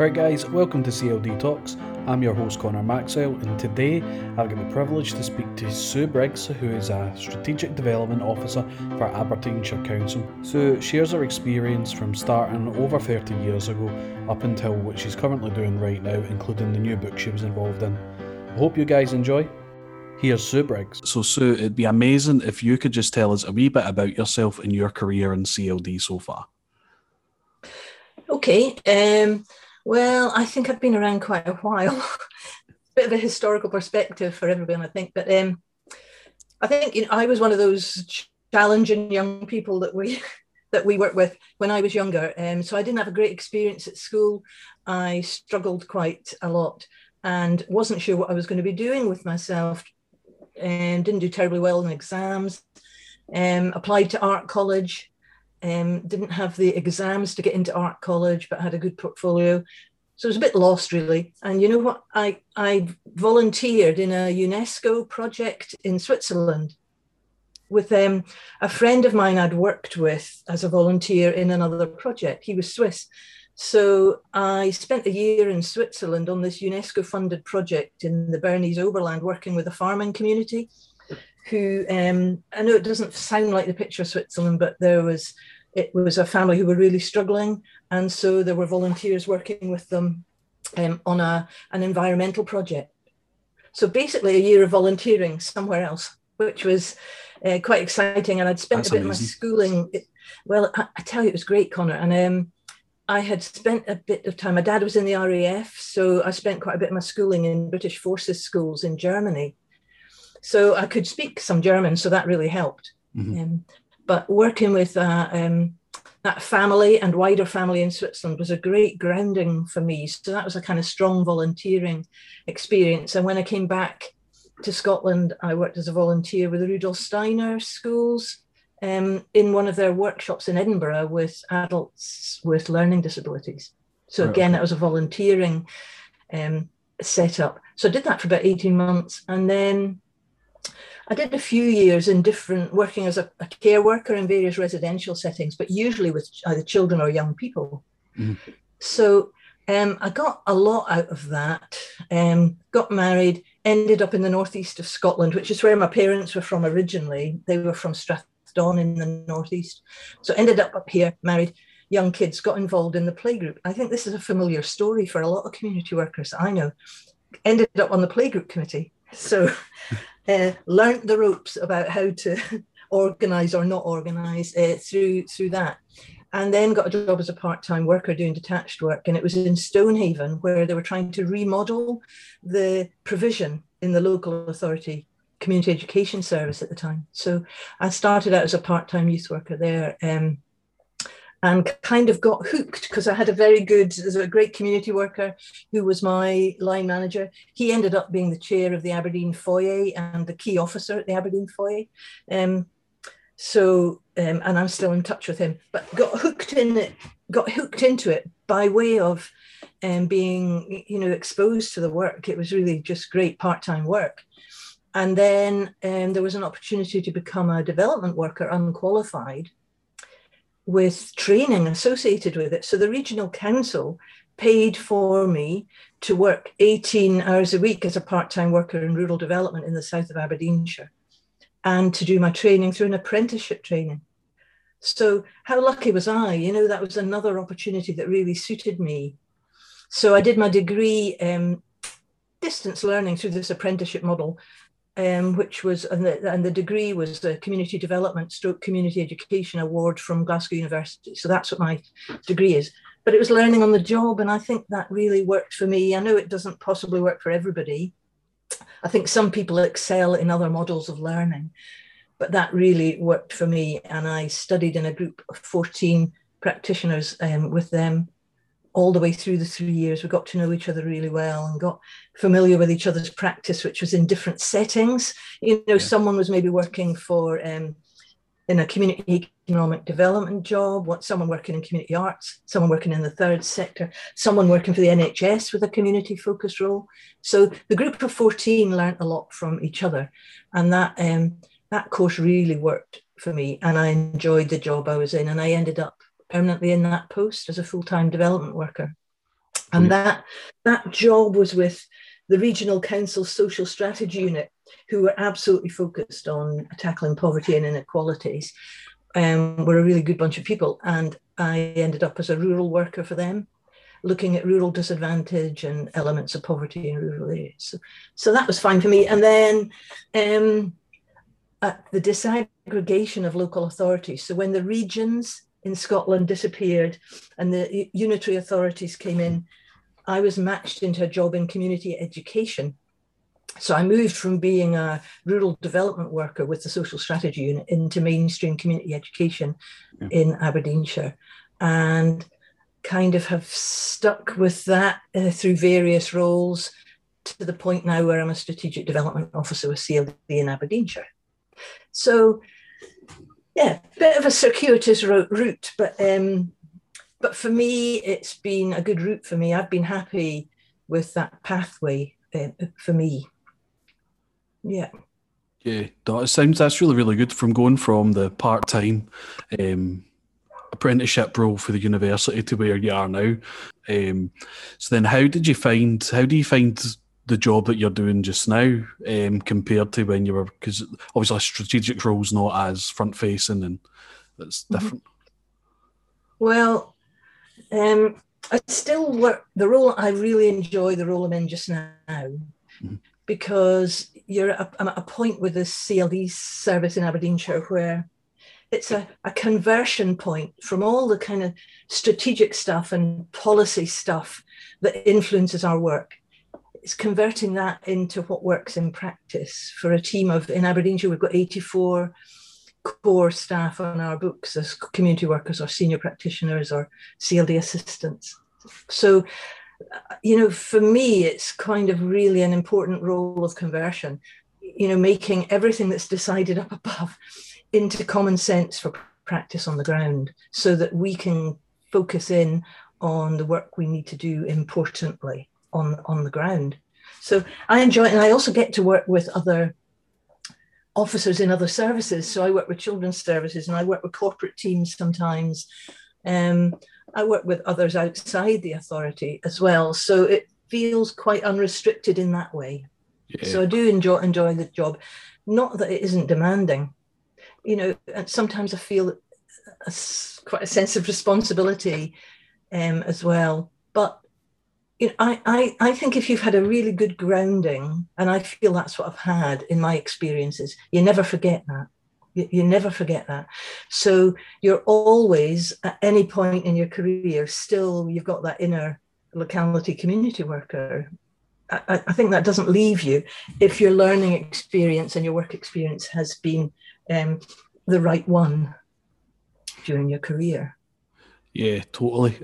Alright guys, welcome to CLD Talks. I'm your host Connor Maxwell, and today I've got the privilege to speak to Sue Briggs, who is a Strategic Development Officer for Aberdeenshire Council. Sue shares her experience from starting over 30 years ago up until what she's currently doing right now, including the new book she was involved in. I hope you guys enjoy. Here's Sue Briggs. So Sue, it'd be amazing if you could just tell us a wee bit about yourself and your career in CLD so far. Okay, well, I think I've been around quite a while. Bit of a historical perspective for everyone, I think. But I think, you know, I was one of those challenging young people that we work with when I was younger. So I didn't have a great experience at school. I struggled quite a lot and wasn't sure what I was going to be doing with myself. Didn't do terribly well in exams. Applied to art college. Didn't have the exams to get into art college, but had a good portfolio. So it was a bit lost, really. And you know what? I volunteered in a UNESCO project in Switzerland with a friend of mine I'd worked with as a volunteer in another project. He was Swiss. So I spent a year in Switzerland on this UNESCO-funded project in the Bernese Oberland, working with a farming community who, I know it doesn't sound like the picture of Switzerland, but it was a family who were really struggling. And so there were volunteers working with them on an environmental project. So basically a year of volunteering somewhere else, which was quite exciting. And I'd spent a bit of my schooling. Well, I tell you, it was great, Connor. And I had spent a bit of time, my dad was in the RAF, so I spent quite a bit of my schooling in British Forces schools in Germany. So I could speak some German, so that really helped. Mm-hmm. But working with that family and wider family in Switzerland was a great grounding for me. So that was a kind of strong volunteering experience. And when I came back to Scotland, I worked as a volunteer with the Rudolf Steiner Schools in one of their workshops in Edinburgh with adults with learning disabilities. So again, that was a volunteering setup. So I did that for about 18 months, and then I did a few years in different, working as a care worker in various residential settings, but usually with either children or young people. Mm-hmm. So I got a lot out of that, got married, ended up in the northeast of Scotland, which is where my parents were from originally. They were from Strathdon in the northeast. So ended up here, married, young kids, got involved in the playgroup. I think this is a familiar story for a lot of community workers I know. Ended up on the playgroup committee. So learned the ropes about how to organise or not organise through that. And then got a job as a part-time worker doing detached work. And it was in Stonehaven where they were trying to remodel the provision in the local authority community education service at the time. So I started out as a part-time youth worker there and kind of got hooked because I had a great community worker who was my line manager. He ended up being the chair of the Aberdeen Foyer and the key officer at the Aberdeen Foyer. And I'm still in touch with him, but got hooked into it by way of being, you know, exposed to the work. It was really just great part-time work. And then there was an opportunity to become a development worker unqualified, with training associated with it. So the Regional Council paid for me to work 18 hours a week as a part-time worker in rural development in the south of Aberdeenshire, and to do my training through an apprenticeship training. So how lucky was I? You know, that was another opportunity that really suited me. So I did my degree distance learning through this apprenticeship model, and the degree was the Community Development Stroke Community Education Award from Glasgow University. So that's what my degree is. But it was learning on the job, and I think that really worked for me. I know it doesn't possibly work for everybody. I think some people excel in other models of learning, but that really worked for me. And I studied in a group of 14 practitioners with them all the way through the 3 years. We got to know each other really well and got familiar with each other's practice, which was in different settings. You know, someone was maybe working for in a community economic development job, someone working in community arts, someone working in the third sector, someone working for the NHS with a community-focused role. So the group of 14 learnt a lot from each other, and that course really worked for me, and I enjoyed the job I was in, and I ended up permanently in that post as a full-time development worker. And that job was with the Regional Council Social Strategy Unit, who were absolutely focused on tackling poverty and inequalities. Were a really good bunch of people. And I ended up as a rural worker for them, looking at rural disadvantage and elements of poverty in rural areas. So that was fine for me. And then at the disaggregation of local authorities. So when the regions in Scotland disappeared and the unitary authorities came in, I was matched into a job in community education. So I moved from being a rural development worker with the Social Strategy Unit into mainstream community education in Aberdeenshire, and kind of have stuck with that through various roles to the point now where I'm a strategic development officer with CLD in Aberdeenshire. So yeah, bit of a circuitous route, but for me, it's been a good route for me. I've been happy with that pathway for me. Yeah. Yeah, that sounds, that's really, really good, from going from the part-time apprenticeship role for the university to where you are now. So then how do you find the job that you're doing just now compared to when you were, because obviously a strategic role is not as front-facing and it's different. Well, I still work, the role, I really enjoy the role I'm in just now, because I'm at a point with the CLD service in Aberdeenshire where it's a conversion point from all the kind of strategic stuff and policy stuff that influences our work. It's converting that into what works in practice for a team of, in Aberdeenshire, we've got 84 core staff on our books as community workers or senior practitioners or CLD assistants. So, you know, for me, it's kind of really an important role of conversion, you know, making everything that's decided up above into common sense for practice on the ground so that we can focus in on the work we need to do importantly on the ground. So I enjoy it, and I also get to work with other officers in other services. So I work with children's services and I work with corporate teams sometimes. I work with others outside the authority as well. So it feels quite unrestricted in that way. Yeah. So I do enjoy the job. Not that it isn't demanding, you know, and sometimes I feel quite a sense of responsibility as well. But you know, I think if you've had a really good grounding, and I feel that's what I've had in my experiences, you never forget that. You never forget that. So you're always, at any point in your career, still, you've got that inner locality community worker. I think that doesn't leave you if your learning experience and your work experience has been the right one during your career. Yeah, totally.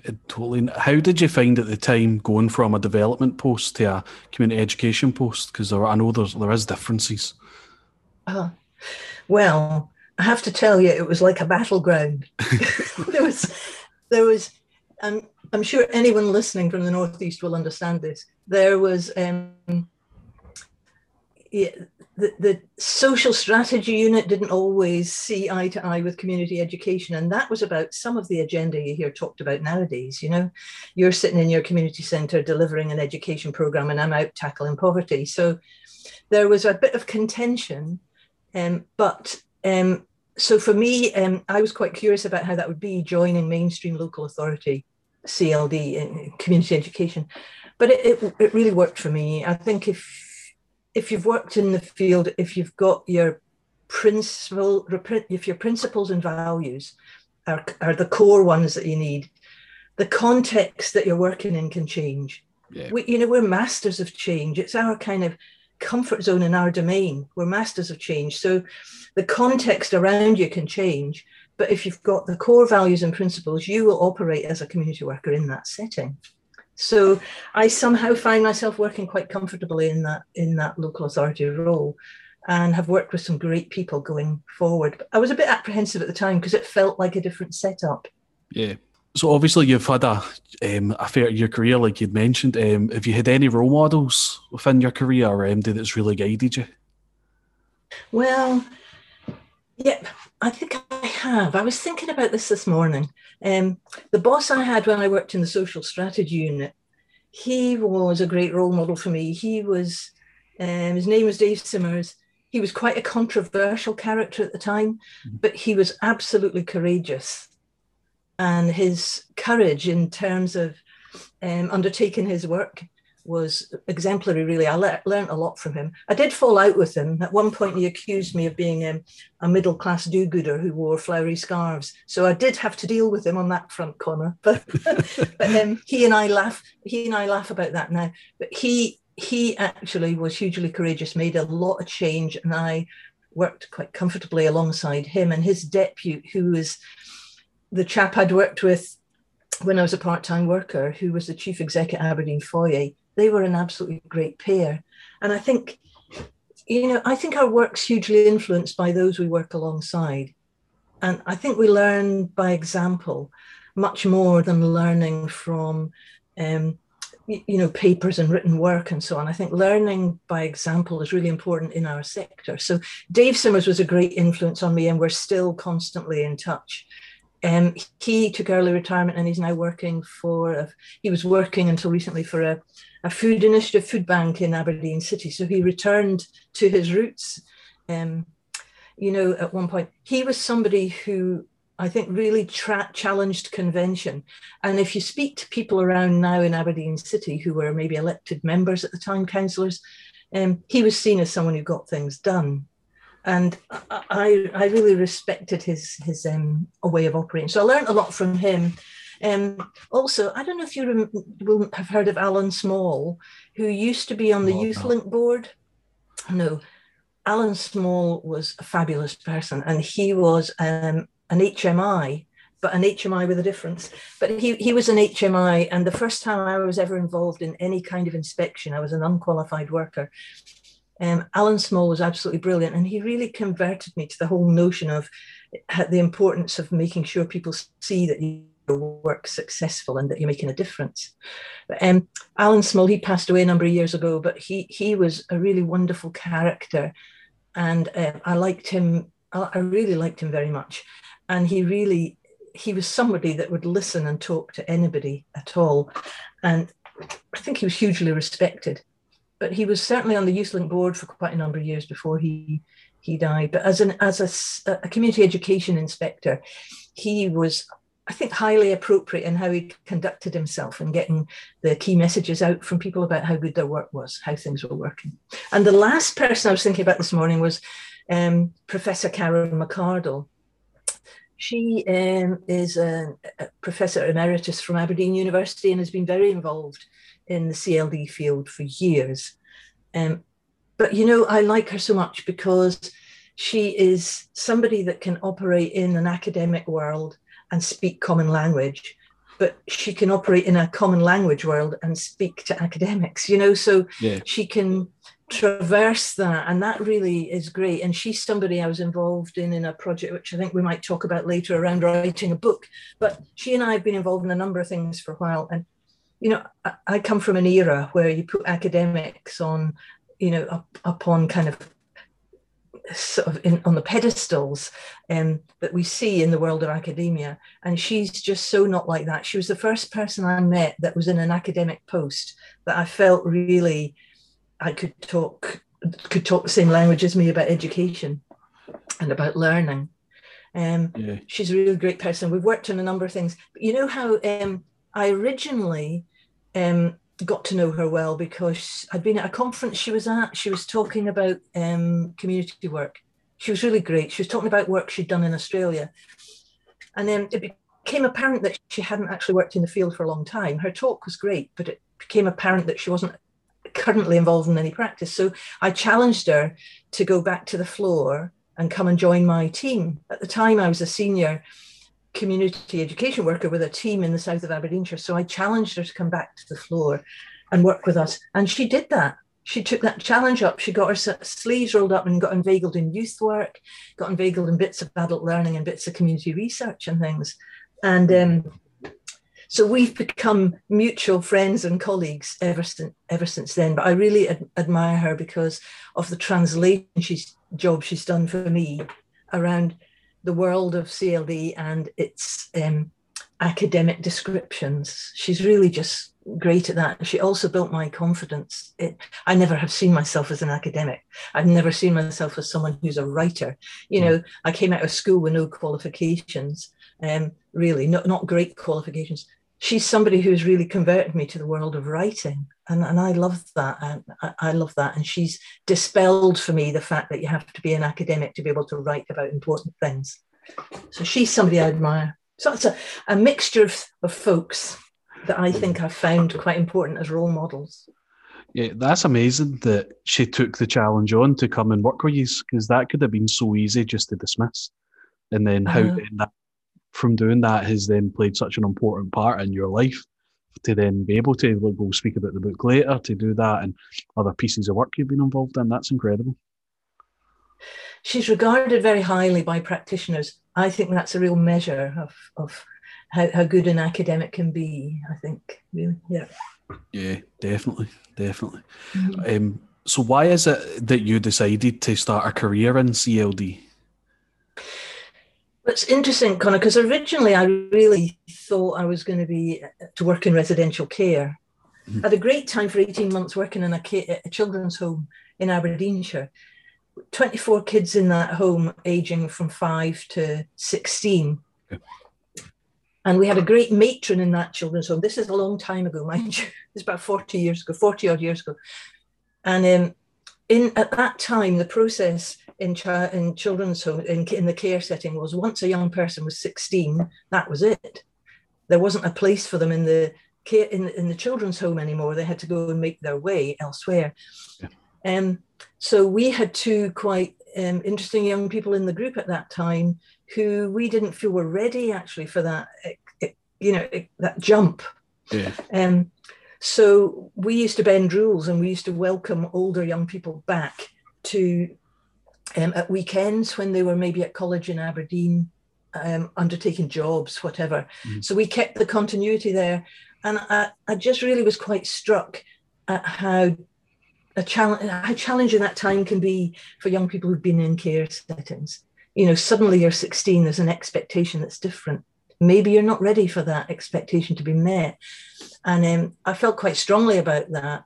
How did you find at the time going from a development post to a community education post? Because I know there is differences. Well, I have to tell you, it was like a battleground. there was. I'm sure anyone listening from the Northeast will understand this. There was the Social Strategy Unit didn't always see eye to eye with community education. And that was about some of the agenda you hear talked about nowadays. You know, you're sitting in your community centre delivering an education programme and I'm out tackling poverty. So there was a bit of contention. So for me, I was quite curious about how that would be joining mainstream local authority, CLD, in community education. But it really worked for me. I think if you've worked in the field, if you've got if your principles and values are the core ones that you need, the context that you're working in can change. Yeah. We're masters of change. It's our kind of comfort zone in our domain. We're masters of change. So the context around you can change. But if you've got the core values and principles, you will operate as a community worker in that setting. So I somehow find myself working quite comfortably in that local authority role, and have worked with some great people going forward. But I was a bit apprehensive at the time because it felt like a different setup. Yeah. So obviously you've had a fair year career, like you'd mentioned. Have you had any role models within your career, MD, that's really guided you? Well, yeah, I think I have. I was thinking about this morning. The boss I had when I worked in the Social Strategy Unit, He was a great role model for me. He was, his name was Dave Simmers. He was quite a controversial character at the time, but he was absolutely courageous. And his courage in terms of undertaking his work was exemplary, really. I learned a lot from him. I did fall out with him. At one point, he accused me of being a middle-class do-gooder who wore flowery scarves. So I did have to deal with him on that front, Connor. But, he and I laugh about that now. But he actually was hugely courageous, made a lot of change, and I worked quite comfortably alongside him and his deputy, who was the chap I'd worked with when I was a part-time worker, who was the chief exec at Aberdeen Foyer. They were an absolutely great pair. And I think, you know, I think our work's hugely influenced by those we work alongside. And I think we learn by example much more than learning from, you know, papers and written work and so on. I think learning by example is really important in our sector. So Dave Simmers was a great influence on me, and we're still constantly in touch. He took early retirement and he's now working for, he was working until recently for a food initiative, food bank in Aberdeen City. So he returned to his roots. You know, at one point, he was somebody who I think really challenged convention. And if you speak to people around now in Aberdeen City who were maybe elected members at the time, councillors, he was seen as someone who got things done. And I really respected his way of operating. So I learned a lot from him. Also, I don't know if you will have heard of Alan Small, who used to be on the YouthLink board. No, Alan Small was a fabulous person, and he was an HMI, but an HMI with a difference. But he was an HMI, and the first time I was ever involved in any kind of inspection, I was an unqualified worker. Alan Small was absolutely brilliant, and he really converted me to the whole notion of the importance of making sure people see that your work's successful and that you're making a difference. Alan Small, he passed away a number of years ago, but he was a really wonderful character, and I liked him. I really liked him very much, and he was somebody that would listen and talk to anybody at all, and I think he was hugely respected. But he was certainly on the YouthLink board for quite a number of years before he died. But as a community education inspector, he was, I think, highly appropriate in how he conducted himself and getting the key messages out from people about how good their work was, how things were working. And the last person I was thinking about this morning was Professor Carol McArdle. She is a professor emeritus from Aberdeen University and has been very involved in the CLD field for years. But, you know, I like her so much because she is somebody that can operate in an academic world and speak common language, but she can operate in a common language world and speak to academics, you know, so yeah. She can traverse that, and that really is great. And she's somebody I was involved in a project, which I think we might talk about later, around writing a book. But she and I have been involved in a number of things for a while, and you know, I come from an era where you put academics on, you know, upon kind of sort of on the pedestals that we see in the world of academia. And she's just so not like that. She was the first person I met that was in an academic post that I felt really I could talk the same language as me about education and about learning. She's a really great person. We've worked on a number of things. But you know how... I originally got to know her well because I'd been at a conference she was at. She was talking about community work. She was really great. She was talking about work she'd done in Australia. And then it became apparent that she hadn't actually worked in the field for a long time. Her talk was great, but it became apparent that she wasn't currently involved in any practice. So I challenged her to go back to the floor and come and join my team. At the time, I was a senior community education worker with a team in the south of Aberdeenshire. So I challenged her to come back to the floor and work with us. And she did that. She took that challenge up. She got her sleeves rolled up and got inveigled in youth work, got inveigled in bits of adult learning and bits of community research and things. And so we've become mutual friends and colleagues ever since then. But I really admire her because of the translation job she's done for me around the world of CLD and its academic descriptions. She's really just great at that. She also built my confidence. I never have seen myself as an academic. I've never seen myself as someone who's a writer. You know, I came out of school with no qualifications, really, not great qualifications. She's somebody who's really converted me to the world of writing. And I love that. And I love that. And she's dispelled for me the fact that you have to be an academic to be able to write about important things. So she's somebody I admire. So it's a mixture of folks that I think I found quite important as role models. Yeah, that's amazing that she took the challenge on to come and work with you, because that could have been so easy just to dismiss. And then how that, from doing that, has then played such an important part in your life to then be able to, like, we'll speak about the book later, to do that and other pieces of work you've been involved in. That's incredible. She's regarded very highly by practitioners. I think that's a real measure of how good an academic can be, I think, really, yeah. Yeah, definitely. Mm-hmm. So why is it that you decided to start a career in CLD? It's interesting, Connor, because originally I really thought I was going to work in residential care. Mm-hmm. I had a great time for 18 months working in a children's home in Aberdeenshire. 24 kids in that home, aging from 5 to 16. Okay. And we had a great matron in that children's home. This is a long time ago, mind you. It's about 40 odd years ago. And at that time, the process in children's home, in the care setting, was once a young person was 16, that was it. There wasn't a place for them in the care, in the children's home anymore. They had to go and make their way elsewhere. Yeah. So we had two quite interesting young people in the group at that time who we didn't feel were ready actually for that, that jump. Yeah. So we used to bend rules and we used to welcome older young people back to at weekends when they were maybe at college in Aberdeen, undertaking jobs, whatever. Mm-hmm. So we kept the continuity there. And I just really was quite struck at how challenging that time can be for young people who've been in care settings. You know, suddenly you're 16, there's an expectation that's different. Maybe you're not ready for that expectation to be met. And I felt quite strongly about that.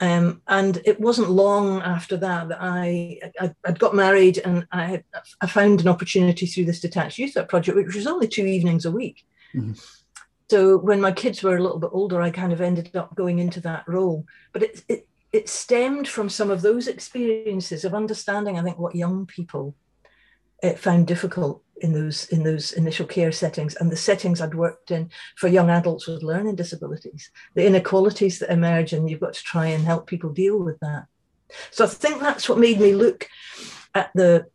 And it wasn't long after that that I'd got married, and I found an opportunity through this Detached Youth Work project, which was only 2 evenings a week. Mm-hmm. So when my kids were a little bit older, I kind of ended up going into that role. But it stemmed from some of those experiences of understanding, I think, what young people found difficult in those initial care settings, and the settings I'd worked in for young adults with learning disabilities, the inequalities that emerge, and you've got to try and help people deal with that. So I think that's what made me look at the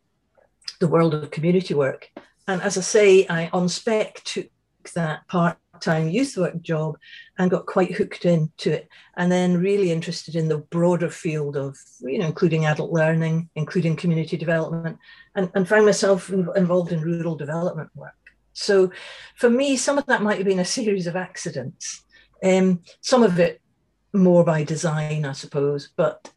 world of community work. And as I say, I on spec took that part-time youth work job and got quite hooked into it, and then really interested in the broader field of, including adult learning, including community development, and found myself involved in rural development work. So for me, some of that might have been a series of accidents, some of it more by design, I suppose, but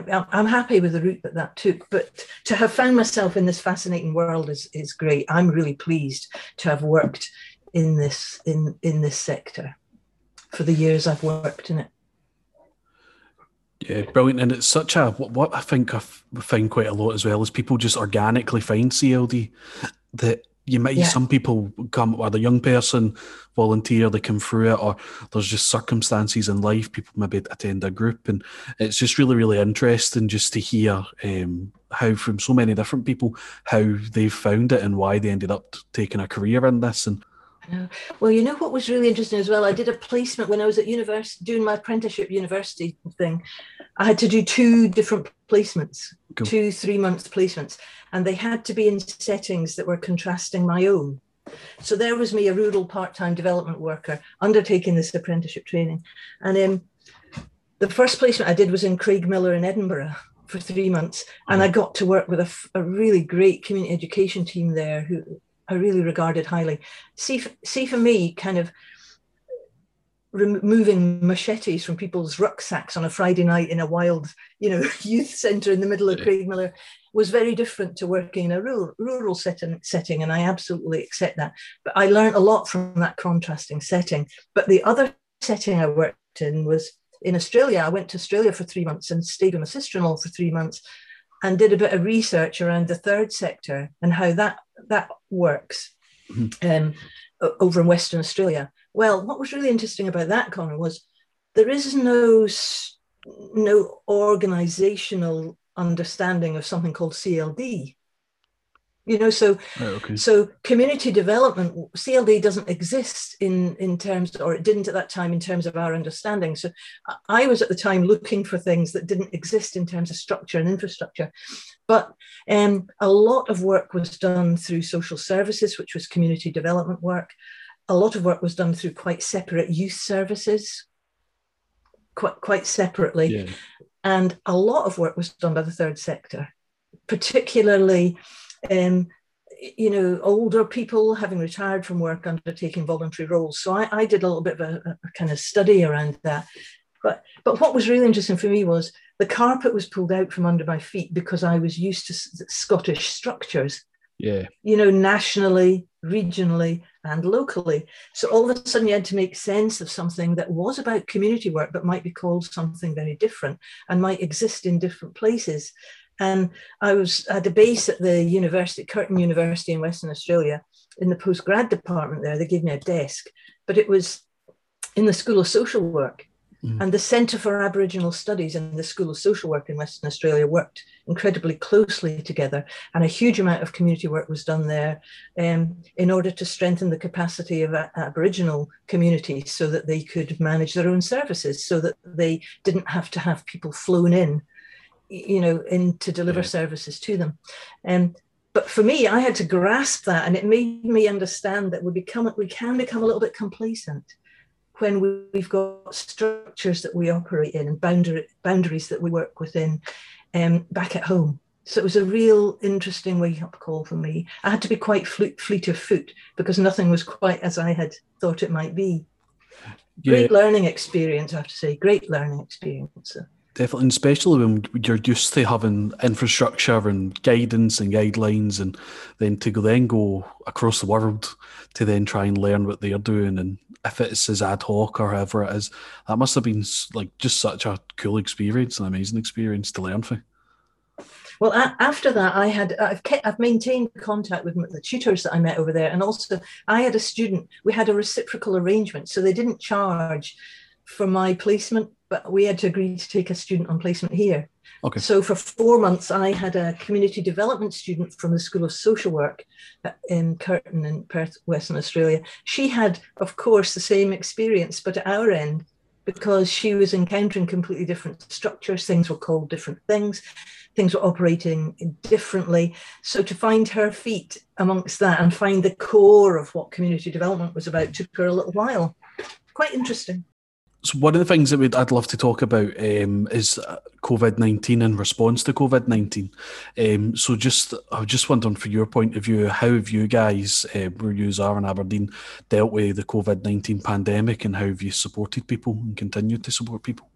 I'm happy with the route that took. But to have found myself in this fascinating world is great. I'm really pleased to have worked in this sector for the years I've worked in it. Yeah, brilliant. And it's such what I think I find quite a lot as well is people just organically find CLD. That you might, some people come, or the young person volunteer, they come through it, or there's just circumstances in life, people maybe attend a group, and it's just really, really interesting just to hear how from so many different people, how they've found it and why they ended up taking a career in this. And well, you know what was really interesting as well? I did a placement when I was at university, doing my apprenticeship university thing. I had to do 2 different placements, cool. 2 3-month placements, and they had to be in settings that were contrasting my own. So there was me, a rural part-time development worker, undertaking this apprenticeship training. And the first placement I did was in Craigmillar in Edinburgh for 3 months, and I got to work with a really great community education team there who I really regarded highly. See for me, kind of removing machetes from people's rucksacks on a Friday night in a wild, youth centre in the middle of Craigmillar was very different to working in a rural setting, and I absolutely accept that. But I learned a lot from that contrasting setting. But the other setting I worked in was in Australia. I went to Australia for 3 months and stayed with my sister-in-law for 3 months and did a bit of research around the third sector and how that works over in Western Australia. Well, what was really interesting about that, Connor, was there is no organisational understanding of something called CLD. So community development, CLD doesn't exist in terms, or it didn't at that time in terms of our understanding. So I was at the time looking for things that didn't exist in terms of structure and infrastructure. But a lot of work was done through social services, which was community development work. A lot of work was done through quite separate youth services, quite separately. Yeah. And a lot of work was done by the third sector, particularly older people having retired from work undertaking voluntary roles. So I did a little bit of a kind of study around that. But what was really interesting for me was the carpet was pulled out from under my feet because I was used to Scottish structures, nationally, regionally, and locally. So all of a sudden you had to make sense of something that was about community work, but might be called something very different and might exist in different places. And I had a base at the university, Curtin University in Western Australia, in the postgrad department there. They gave me a desk, but it was in the School of Social Work. Mm. And the Centre for Aboriginal Studies and the School of Social Work in Western Australia worked incredibly closely together. And a huge amount of community work was done there in order to strengthen the capacity of Aboriginal communities so that they could manage their own services, so that they didn't have to have people flown in, to deliver services to them. But for me, I had to grasp that, and it made me understand that we can become a little bit complacent when we've got structures that we operate in and boundaries that we work within back at home. So it was a real interesting wake-up call for me. I had to be quite fleet of foot because nothing was quite as I had thought it might be. Yeah. Great learning experience, I have to say. Great learning experience. Definitely, and especially when you're used to having infrastructure and guidance and guidelines, and then to go across the world to then try and learn what they're doing, and if it's as ad hoc or however it is, that must have been like just such a cool experience, an amazing experience to learn from. Well, after that, I've maintained contact with the tutors that I met over there, and also I had a student. We had a reciprocal arrangement, so they didn't charge for my placement, but we had to agree to take a student on placement here. Okay. So for 4 months, I had a community development student from the School of Social Work in Curtin in Perth, Western Australia. She had, of course, the same experience, but at our end, because she was encountering completely different structures, things were called different things, things were operating differently. So to find her feet amongst that and find the core of what community development was about took her a little while. Quite interesting. So one of the things that I'd love to talk about is COVID-19 and response to COVID-19. So I was just wondering, from your point of view, how have you guys, where you are in Aberdeen, dealt with the COVID-19 pandemic, and how have you supported people and continued to support people?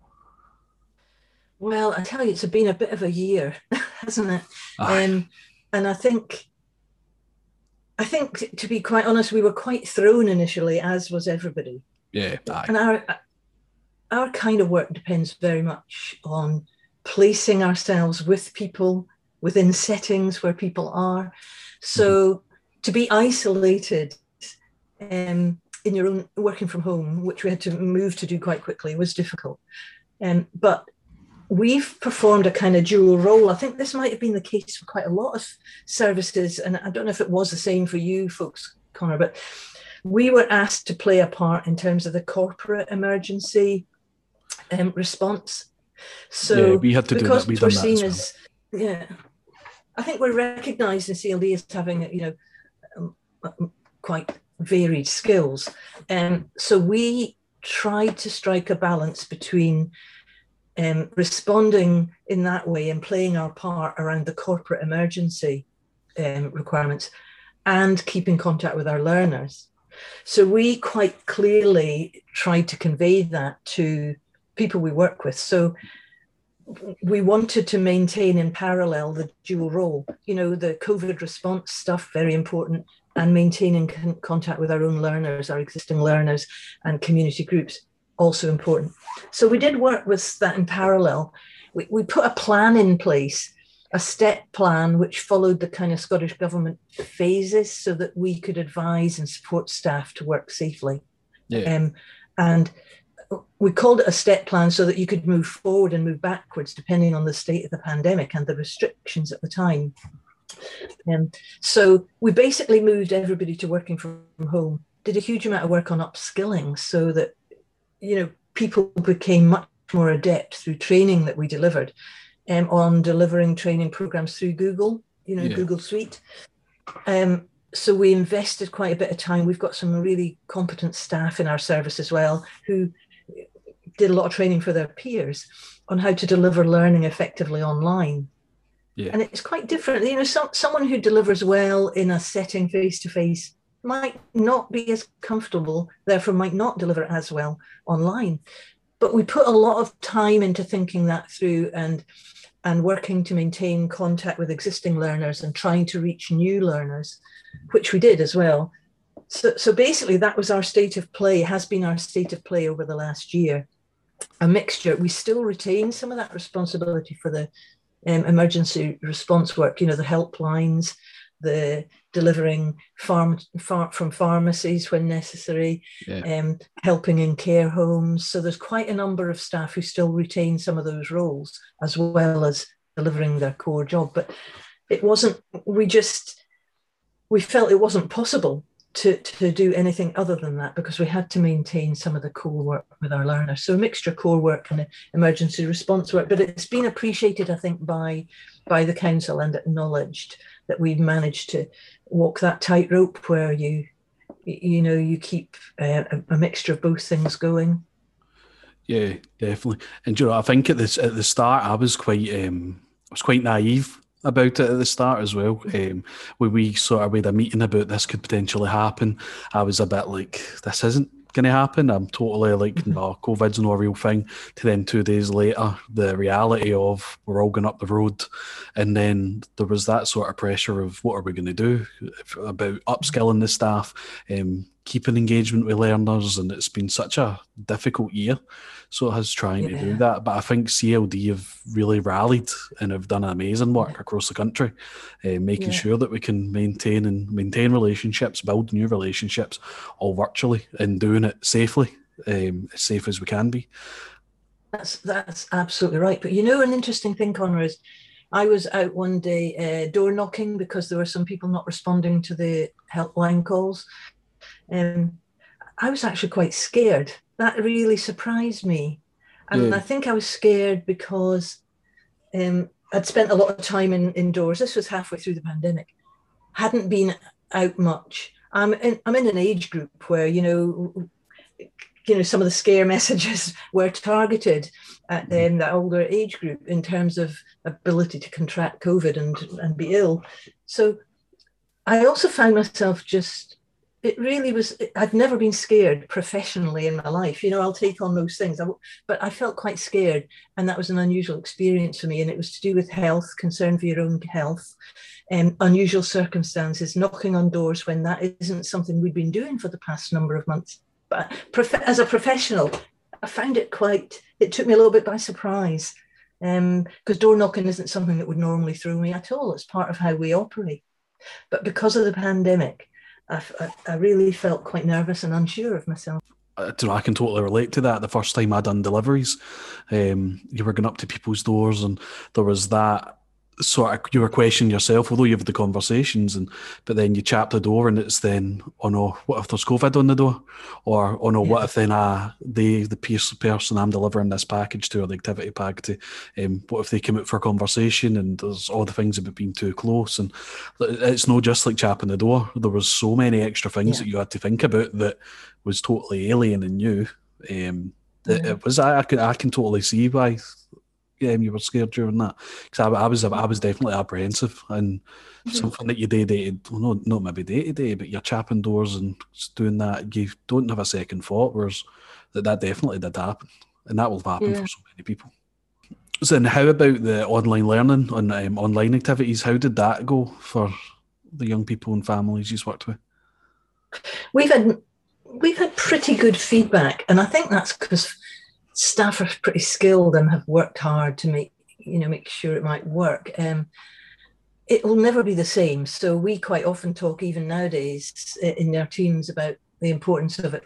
Well, I tell you, it's been a bit of a year, hasn't it? And I think, to be quite honest, we were quite thrown initially, as was everybody. Yeah. Aye. And our kind of work depends very much on placing ourselves with people, within settings where people are. So to be isolated in your own, working from home, which we had to move to do quite quickly, was difficult. But we've performed a kind of dual role. I think this might have been the case for quite a lot of services, and I don't know if it was the same for you folks, Connor, but we were asked to play a part in terms of the corporate emergency response. So yeah, we had to do that. We've done that as well. I think we're recognised in CLD as having quite varied skills, and so we tried to strike a balance between responding in that way and playing our part around the corporate emergency requirements, and keeping contact with our learners. So we quite clearly tried to convey that to people we work with. So we wanted to maintain in parallel the dual role, you know, the COVID response stuff, very important, and maintaining contact with our own learners, our existing learners and community groups, also important. So we did work with that in parallel. We put a plan in place, a step plan, which followed the kind of Scottish Government phases so that we could advise and support staff to work safely. Yeah. And we called it a step plan so that you could move forward and move backwards depending on the state of the pandemic and the restrictions at the time. So we basically moved everybody to working from home, did a huge amount of work on upskilling so that, you know, people became much more adept through training that we delivered, on delivering training programs through Google, you know, yeah. Google Suite. So we invested quite a bit of time. We've got some really competent staff in our service as well who did a lot of training for their peers on how to deliver learning effectively online. Yeah. And it's quite different. You know, someone who delivers well in a setting face-to-face might not be as comfortable, therefore might not deliver as well online. But we put a lot of time into thinking that through and working to maintain contact with existing learners and trying to reach new learners, which we did as well. So basically that was our state of play, has been our state of play over the last year. A mixture. We still retain some of that responsibility for the emergency response work, you know, the helplines, the delivering from pharmacies when necessary, yeah. Helping in care homes. So there's quite a number of staff who still retain some of those roles as well as delivering their core job. But it wasn't, we felt it wasn't possible to do anything other than that because we had to maintain some of the core work with our learners. So a mixture of core work and emergency response work. But it's been appreciated, I think, by the council and acknowledged that we've managed to walk that tightrope where you know, you keep a mixture of both things going. Yeah, definitely. And you know, I think at the start, I was quite naive about it at the start as well. When we sort of made a meeting about this could potentially happen, I was a bit like, this isn't going to happen. I'm totally like, no, COVID's not a real thing. To then 2 days later, the reality of we're all going up the road. And then there was that sort of pressure of what are we going to do about upskilling the staff, keeping engagement with learners. And it's been such a difficult year. So it has trying to do that. But I think CLD have really rallied and have done amazing work across the country, making sure that we can maintain relationships, build new relationships, all virtually and doing it safely, as safe as we can be. That's absolutely right. But you know, an interesting thing, Connor, is I was out one day door knocking because there were some people not responding to the helpline calls. I was actually quite scared. That really surprised me. And I think I was scared because I'd spent a lot of time indoors. This was halfway through the pandemic. Hadn't been out much. I'm in an age group where, you know, some of the scare messages were targeted at that older age group in terms of ability to contract COVID and be ill. So I also found myself just, it really was, I'd never been scared professionally in my life. You know, I'll take on those things, but I felt quite scared. And that was an unusual experience for me. And it was to do with health, concern for your own health, unusual circumstances, knocking on doors when that isn't something we'd been doing for the past number of months. But as a professional, I found it quite, it took me a little bit by surprise because door knocking isn't something that would normally throw me at all. It's part of how we operate. But because of the pandemic, I really felt quite nervous and unsure of myself. I can totally relate to that. The first time I done deliveries, you were going up to people's doors and there was that sort of, you were questioning yourself, although you have the conversations, but then you chap the door and it's then, oh no, what if there's COVID on the door? Or, oh no, what if then the person I'm delivering this package to, or the activity pack to, what if they come out for a conversation? And there's all the things about being too close. And it's not just like chapping the door. There was so many extra things that you had to think about that was totally alien and new. It was, I can totally see why you were scared during that? Because I was definitely apprehensive, and something that you not maybe day to day, but you're chapping doors and doing that, you don't have a second thought, whereas that definitely did happen, and that will happen for so many people. So then how about the online learning and online activities? How did that go for the young people and families you've worked with? We've had pretty good feedback, and I think that's because staff are pretty skilled and have worked hard to make sure it might work. It will never be the same. So we quite often talk, even nowadays, in our teams about the importance of it.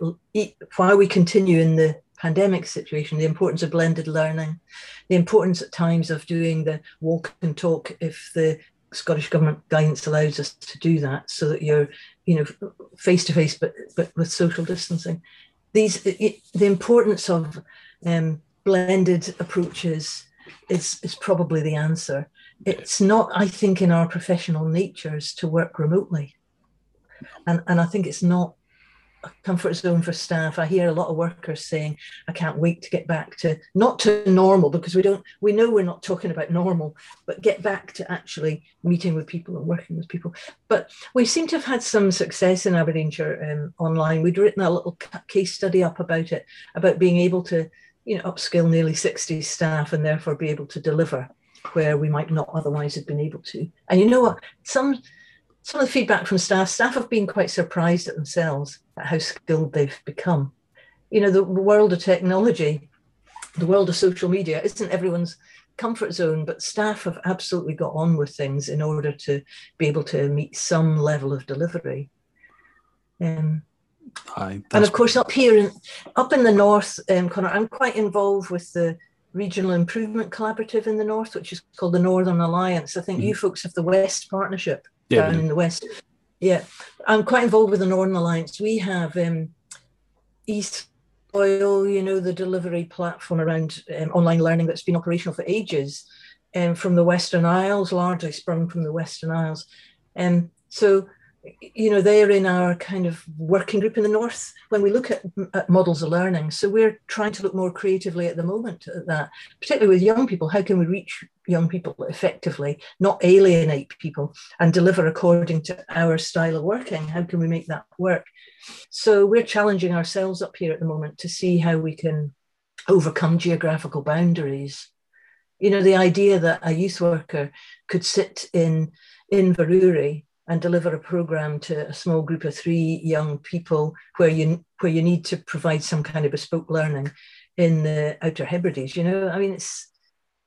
While we continue in the pandemic situation, the importance of blended learning, the importance at times of doing the walk and talk, if the Scottish Government guidance allows us to do that, so that you're, face to face, but with social distancing. The importance of blended approaches is probably the answer. It's not, I think, in our professional natures to work remotely. And I think it's not a comfort zone for staff. I hear a lot of workers saying, I can't wait to get back to, not to normal, because we know we're not talking about normal, but get back to actually meeting with people and working with people. But we seem to have had some success in Aberdeenshire online. We'd written a little case study up about it, about being able to, upskill nearly 60 staff and therefore be able to deliver where we might not otherwise have been able to. And you know what? Some of the feedback from staff have been quite surprised at themselves at how skilled they've become. The world of technology, the world of social media isn't everyone's comfort zone, but staff have absolutely got on with things in order to be able to meet some level of delivery. And of course, up in the north, Connor, I'm quite involved with the Regional Improvement Collaborative in the north, which is called the Northern Alliance. I think you folks have the West Partnership down in the west. Yeah, I'm quite involved with the Northern Alliance. We have East Oil, the delivery platform around online learning that's been operational for ages, from the Western Isles, largely sprung from the Western Isles. And so, they're in our kind of working group in the north when we look at models of learning. So we're trying to look more creatively at the moment at that, particularly with young people. How can we reach young people effectively, not alienate people, and deliver according to our style of working? How can we make that work? So we're challenging ourselves up here at the moment to see how we can overcome geographical boundaries. The idea that a youth worker could sit in Inverurie and deliver a programme to a small group of 3 young people where you need to provide some kind of bespoke learning in the Outer Hebrides, it's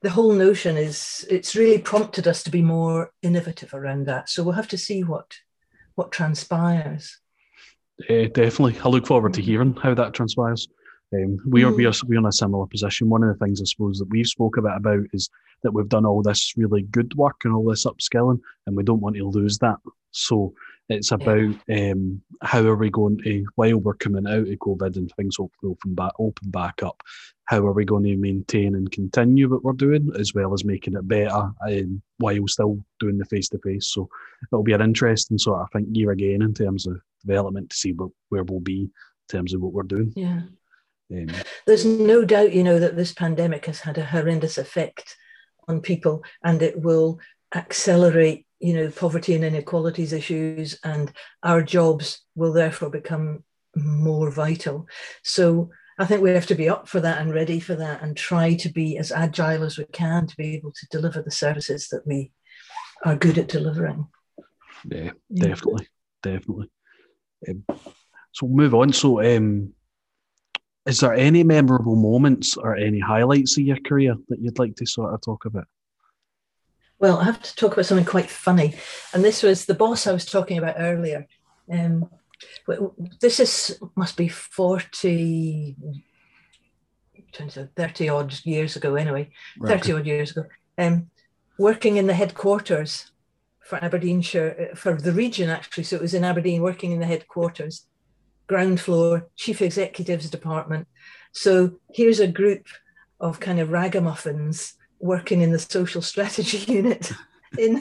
the whole notion it's really prompted us to be more innovative around that. So we'll have to see what transpires. Definitely. I look forward to hearing how that transpires. We are in a similar position. One of the things I suppose that we've spoke about is that we've done all this really good work and all this upskilling, and we don't want to lose that. So it's about how are we going to, while we're coming out of COVID and things hopefully open back up, how are we going to maintain and continue what we're doing, as well as making it better while still doing the face-to-face. So it'll be an interesting sort of, I think, year again in terms of development to see where we'll be in terms of what we're doing. Yeah. There's no doubt, that this pandemic has had a horrendous effect on people, and it will accelerate, poverty and inequalities issues, and our jobs will therefore become more vital. So I think we have to be up for that and ready for that, and try to be as agile as we can to be able to deliver the services that we are good at delivering. Yeah, definitely. So we'll move on. So, is there any memorable moments or any highlights of your career that you'd like to sort of talk about? Well, I have to talk about something quite funny. And this was the boss I was talking about earlier. This must be 30-odd years ago anyway, right. 30-odd years ago, working in the headquarters for Aberdeenshire, for the region actually. So it was in Aberdeen, working in the headquarters. Ground floor, chief executives department. So here's a group of kind of ragamuffins working in the social strategy unit in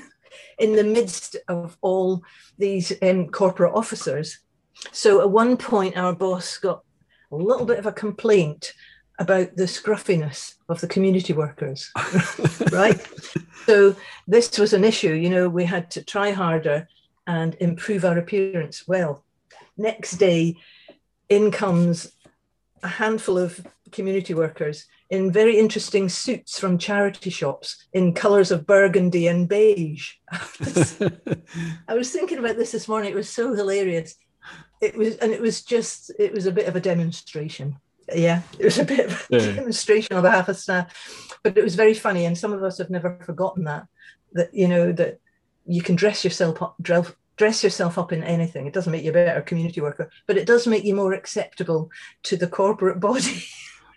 the midst of all these corporate officers. So at one point, our boss got a little bit of a complaint about the scruffiness of the community workers, right? So this was an issue, you know, we had to try harder and improve our appearance. Well, next day, in comes a handful of community workers in very interesting suits from charity shops in colours of burgundy and beige. I was thinking about this this morning. It was so hilarious. It was a bit of a demonstration. Yeah, it was a bit of a demonstration on behalf of staff, but it was very funny. And some of us have never forgotten that, you know, that you can dress yourself up in anything. It doesn't make you a better community worker, but it does make you more acceptable to the corporate body,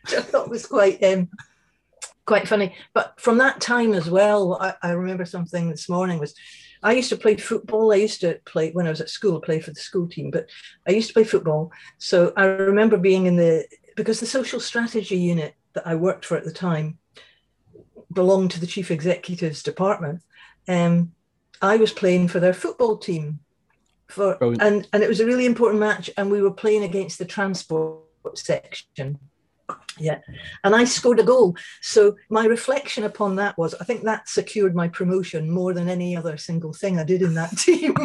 which I thought was quite funny. But from that time as well, I remember something this morning was, I used to play football. I used to play when I was at school, play for the school team, but I used to play football. So I remember being because the social strategy unit that I worked for at the time belonged to the chief executive's department. I was playing for their football team and it was a really important match, and we were playing against the transport section. Yeah. And I scored a goal. So my reflection upon that was, I think that secured my promotion more than any other single thing I did in that team.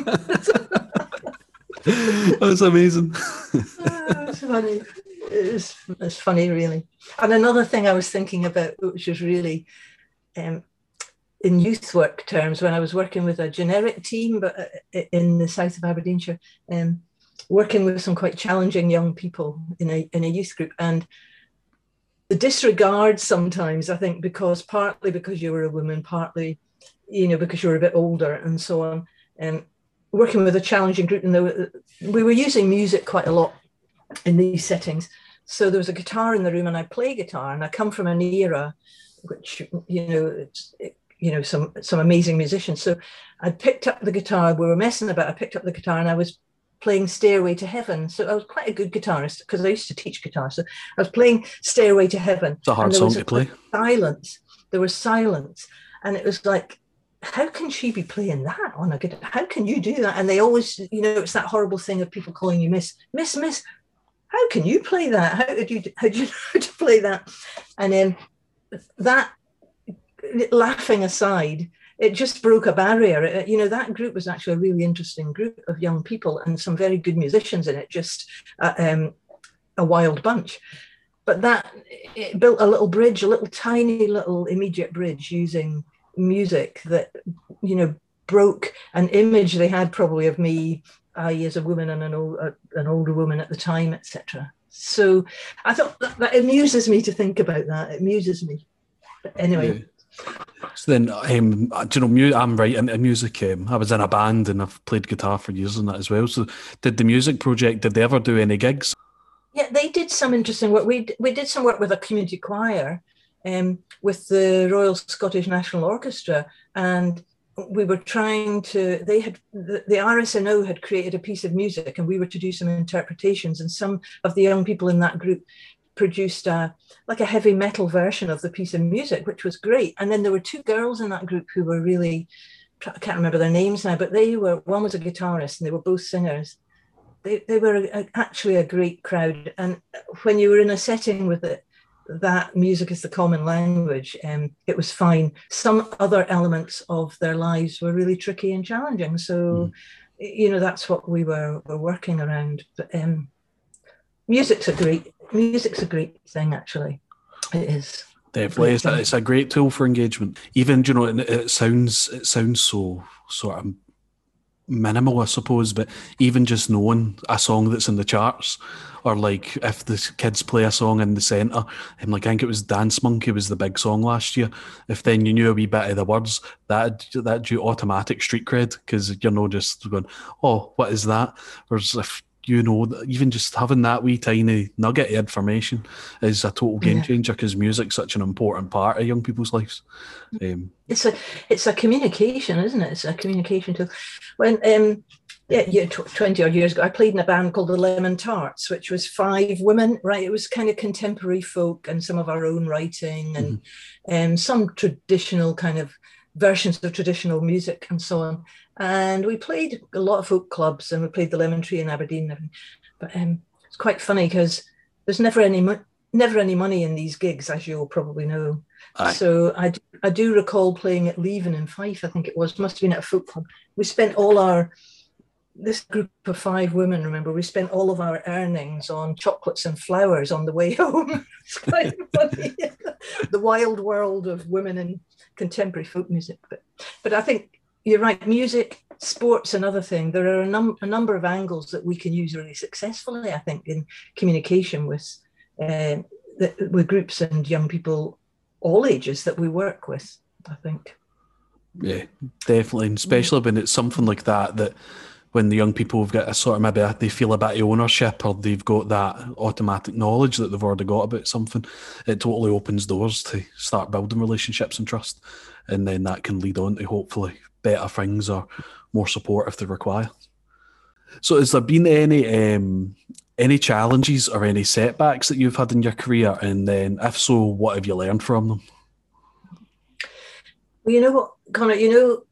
That's amazing. It's funny. It's funny, really. And another thing I was thinking about, which was really... in youth work terms, when I was working with a generic team, but in the south of Aberdeenshire, working with some quite challenging young people in a youth group, and the disregard sometimes, I think, because partly because you were a woman, partly, you know, because you were a bit older and so on. Working with a challenging group, and we were using music quite a lot in these settings. So there was a guitar in the room, and I play guitar, and I come from an era which, you know, some amazing musicians. So I picked up the guitar, we were messing about, I picked up the guitar and I was playing Stairway to Heaven. So I was quite a good guitarist because I used to teach guitar. So I was playing Stairway to Heaven. It's a hard song to play. Silence. There was silence. And it was like, how can she be playing that on a guitar? How can you do that? And they always, you know, it's that horrible thing of people calling you miss. How can you play that? How do you know how to play that? And then that, laughing aside, it just broke a barrier. You know, that group was actually a really interesting group of young people and some very good musicians in it, just a wild bunch. But that, it built a little bridge, a little tiny little immediate bridge using music that, you know, broke an image they had probably of me, as a woman and an older woman at the time, etc. So I thought that amuses me to think about that. It amuses me. But anyway... Yeah. So then, do you know, I'm right into music. I was in a band and I've played guitar for years and that as well. So did the music project, did they ever do any gigs? Yeah, they did some interesting work. We did some work with a community choir, with the Royal Scottish National Orchestra, and we were trying to, the RSNO had created a piece of music and we were to do some interpretations, and some of the young people in that group produced a heavy metal version of the piece of music, which was great. And then there were two girls in that group who were really, I can't remember their names now, but one was a guitarist and they were both singers. They were actually a great crowd. And when you were in a setting with it, that music is the common language, it was fine. Some other elements of their lives were really tricky and challenging. So, you know, that's what we were working around. But music's a great thing, actually. It is. Definitely. It's a great tool for engagement. Even, you know, it sounds so sort of minimal, I suppose, but even just knowing a song that's in the charts, or like if the kids play a song in the centre, and like I think it was Dance Monkey was the big song last year, if then you knew a wee bit of the words, that'd do automatic street cred, because you're not just going, oh, what is that? Whereas if you know, even just having that wee tiny nugget of information is a total game changer, because music's such an important part of young people's lives. It's a communication, isn't it? It's a communication tool. When 20 odd years ago, I played in a band called the Lemon Tarts, which was 5 women, right? It was kind of contemporary folk and some of our own writing and some traditional kind of versions of traditional music and so on. And we played a lot of folk clubs, and we played the Lemon Tree in Aberdeen. But it's quite funny because there's never any never any money in these gigs, as you'll probably know. Aye. So I do recall playing at Leven in Fife, I think it was, must have been at a folk club. We spent all our, this group of five women, remember, we spent all of our earnings on chocolates and flowers on the way home. It's quite funny. The wild world of women in contemporary folk music. But I think you're right, music, sports, another thing. There are a number of angles that we can use really successfully, I think, in communication with groups and young people, all ages that we work with, I think. Yeah, definitely, and especially when it's something like that when the young people have got a sort of maybe they feel a bit of ownership, or they've got that automatic knowledge that they've already got about something, it totally opens doors to start building relationships and trust, and then that can lead on to hopefully better things or more support if they require. So has there been any challenges or any setbacks that you've had in your career, and then if so, what have you learned from them? Well, you know what, Connor, you know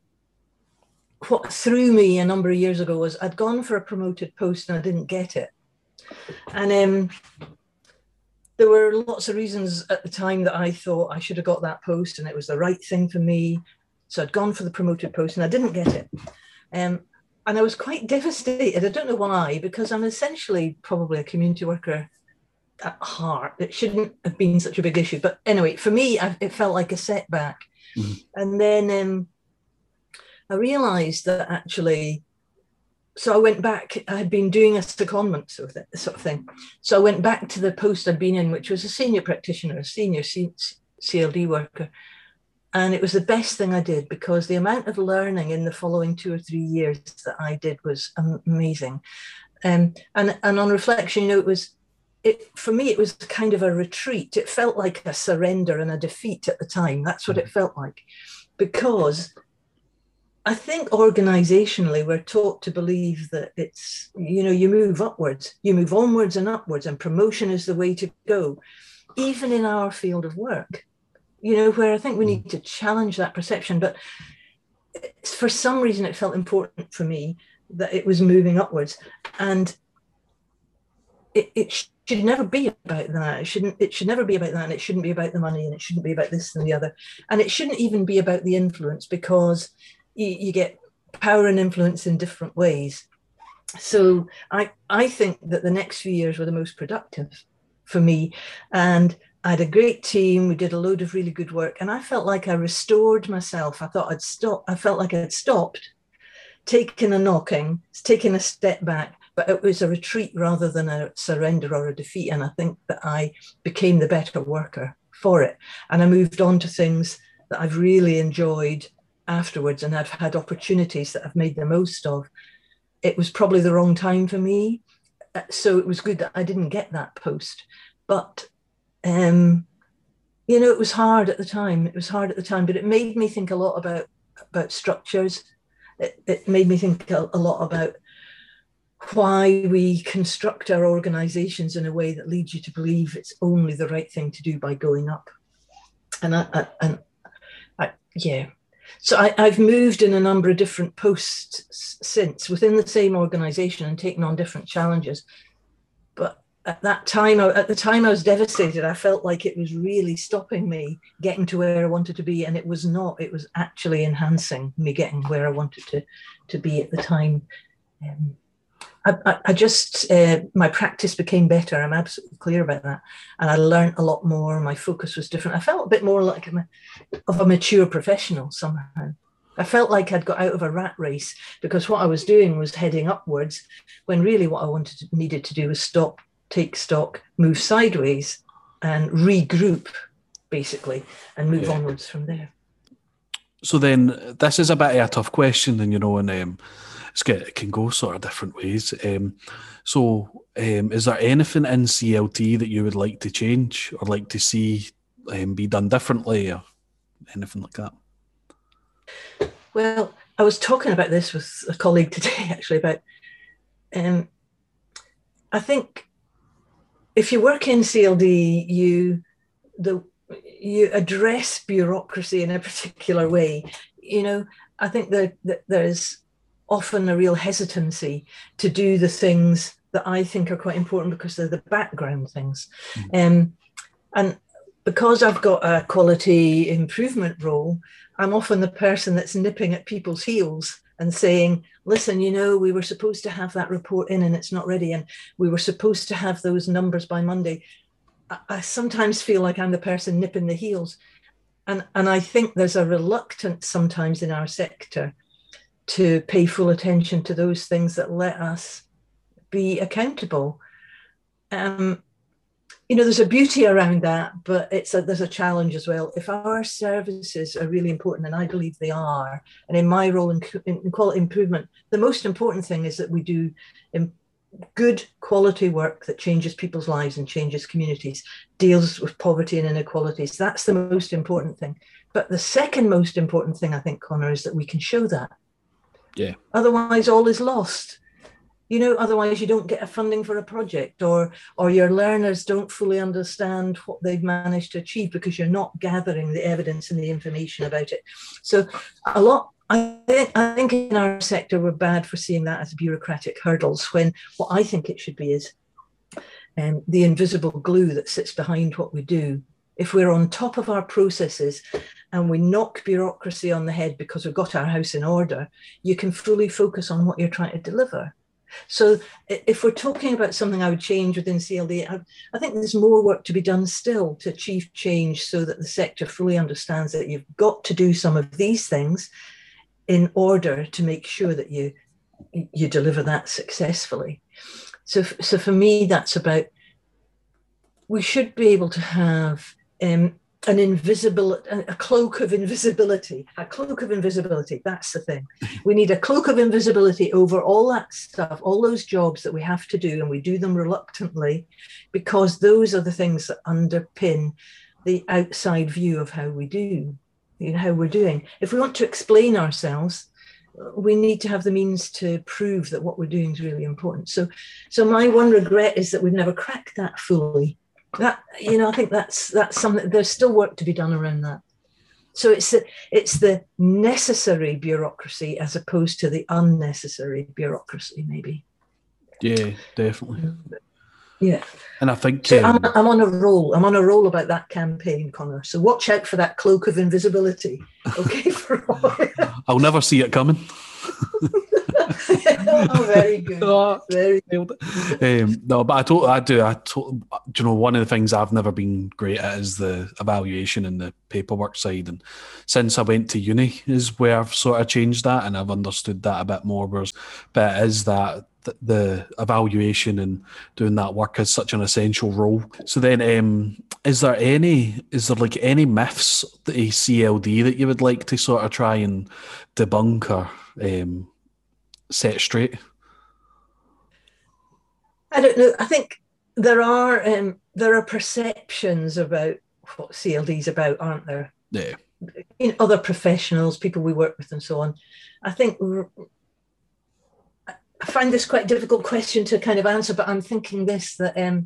what threw me a number of years ago was I'd gone for a promoted post and I didn't get it. And there were lots of reasons at the time that I thought I should have got that post and it was the right thing for me. So I'd gone for the promoted post and I didn't get it. And I was quite devastated. I don't know why, because I'm essentially probably a community worker at heart. It shouldn't have been such a big issue. But anyway, for me, it felt like a setback. Mm-hmm. And then I realised that actually, so I went back, I had been doing a secondment sort of thing. So I went back to the post I'd been in, which was a senior practitioner, a senior CLD worker. And it was the best thing I did, because the amount of learning in the following 2 or 3 years that I did was amazing. And on reflection, you know, for me, it was kind of a retreat. It felt like a surrender and a defeat at the time. That's what it felt like, because I think organisationally, we're taught to believe that it's, you know, you move upwards, you move onwards and upwards, and promotion is the way to go, even in our field of work. You know, where I think we need to challenge that perception. But for some reason, it felt important for me that it was moving upwards. And it should never be about that. It should never be about that. And it shouldn't be about the money. And it shouldn't be about this and the other. And it shouldn't even be about the influence, because you get power and influence in different ways. So I think that the next few years were the most productive for me. And I had a great team. We did a load of really good work, and I felt like I restored myself. I thought I'd stopped. I felt like I'd stopped, taken a knocking, taken a step back, but it was a retreat rather than a surrender or a defeat. And I think that I became the better worker for it. And I moved on to things that I've really enjoyed afterwards, and I've had opportunities that I've made the most of. It was probably the wrong time for me. So it was good that I didn't get that post, but you know, it was hard at the time. It was hard at the time, but it made me think a lot about structures. It made me think a lot about why we construct our organisations in a way that leads you to believe it's only the right thing to do by going up. And yeah. So I've moved in a number of different posts since within the same organisation and taken on different challenges. But at the time I was devastated. I felt like it was really stopping me getting to where I wanted to be, and it was not. It was actually enhancing me getting where I wanted to be at the time. My practice became better. I'm absolutely clear about that. And I learned a lot more. My focus was different. I felt a bit more like of a mature professional somehow. I felt like I'd got out of a rat race, because what I was doing was heading upwards, when really what I needed to do was stop, take stock, move sideways and regroup, basically, and move onwards from there. So then this is a bit of a tough question, and, you know, and it can go sort of different ways. So is there anything in CLT that you would like to change or like to see be done differently or anything like that? Well, I was talking about this with a colleague today, actually, about I think if you work in CLD, you address bureaucracy in a particular way. You know, I think that there's often a real hesitancy to do the things that I think are quite important because they're the background things. Mm-hmm. And because I've got a quality improvement role, I'm often the person that's nipping at people's heels and saying, listen, you know, we were supposed to have that report in and it's not ready, and we were supposed to have those numbers by Monday. I sometimes feel like I'm the person nipping the heels. And I think there's a reluctance sometimes in our sector to pay full attention to those things that let us be accountable. You know, there's a beauty around that, but there's a challenge as well. If our services are really important, and I believe they are, and in my role in quality improvement, the most important thing is that we do good quality work that changes people's lives and changes communities, deals with poverty and inequalities. That's the most important thing. But the second most important thing, I think, Connor, is that we can show that. Yeah. Otherwise, all is lost. You know, otherwise you don't get a funding for a project, or your learners don't fully understand what they've managed to achieve because you're not gathering the evidence and the information about it. So I think in our sector, we're bad for seeing that as bureaucratic hurdles, when what I think it should be is the invisible glue that sits behind what we do. If we're on top of our processes and we knock bureaucracy on the head because we've got our house in order, you can fully focus on what you're trying to deliver. So if we're talking about something I would change within CLD, I think there's more work to be done still to achieve change so that the sector fully understands that you've got to do some of these things in order to make sure that you deliver that successfully. So for me, that's about, we should be able to have a cloak of invisibility. A cloak of invisibility, that's the thing. We need a cloak of invisibility over all that stuff, all those jobs that we have to do, and we do them reluctantly because those are the things that underpin the outside view of how we do, you know, how we're doing. If we want to explain ourselves, we need to have the means to prove that what we're doing is really important. So my one regret is that we've never cracked that fully. That, you know, I think that's something. There's still work to be done around that. So it's the necessary bureaucracy as opposed to the unnecessary bureaucracy, maybe. Yeah, definitely. Yeah. And I think so I'm on a roll. I'm on a roll about that campaign, Connor. So watch out for that cloak of invisibility. Okay, for all. I'll never see it coming. Oh, very good. Very good. No, but do you know, one of the things I've never been great at is the evaluation and the paperwork side, and since I went to uni is where I've sort of changed that and I've understood that a bit more. But it is that the evaluation and doing that work is such an essential role. So then is there any myths, the CLD, that you would like to sort of try and debunk or set straight? I don't know. I think there are perceptions about what CLD is about, aren't there? Yeah. In other professionals, people we work with and so on. I think I find this quite a difficult question to kind of answer, but I'm thinking this, that there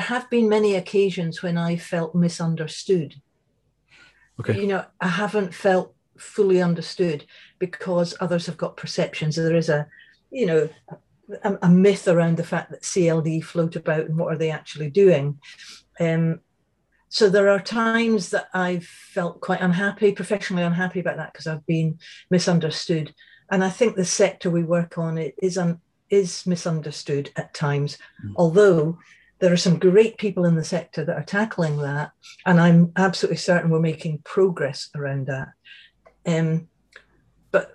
have been many occasions when I felt misunderstood. Okay. You know, I haven't felt fully understood because others have got perceptions. There is a myth around the fact that CLD float about and what are they actually doing. So there are times that I've felt quite unhappy, professionally unhappy about that because I've been misunderstood. And I think the sector we work on is misunderstood at times, although there are some great people in the sector that are tackling that. And I'm absolutely certain we're making progress around that. But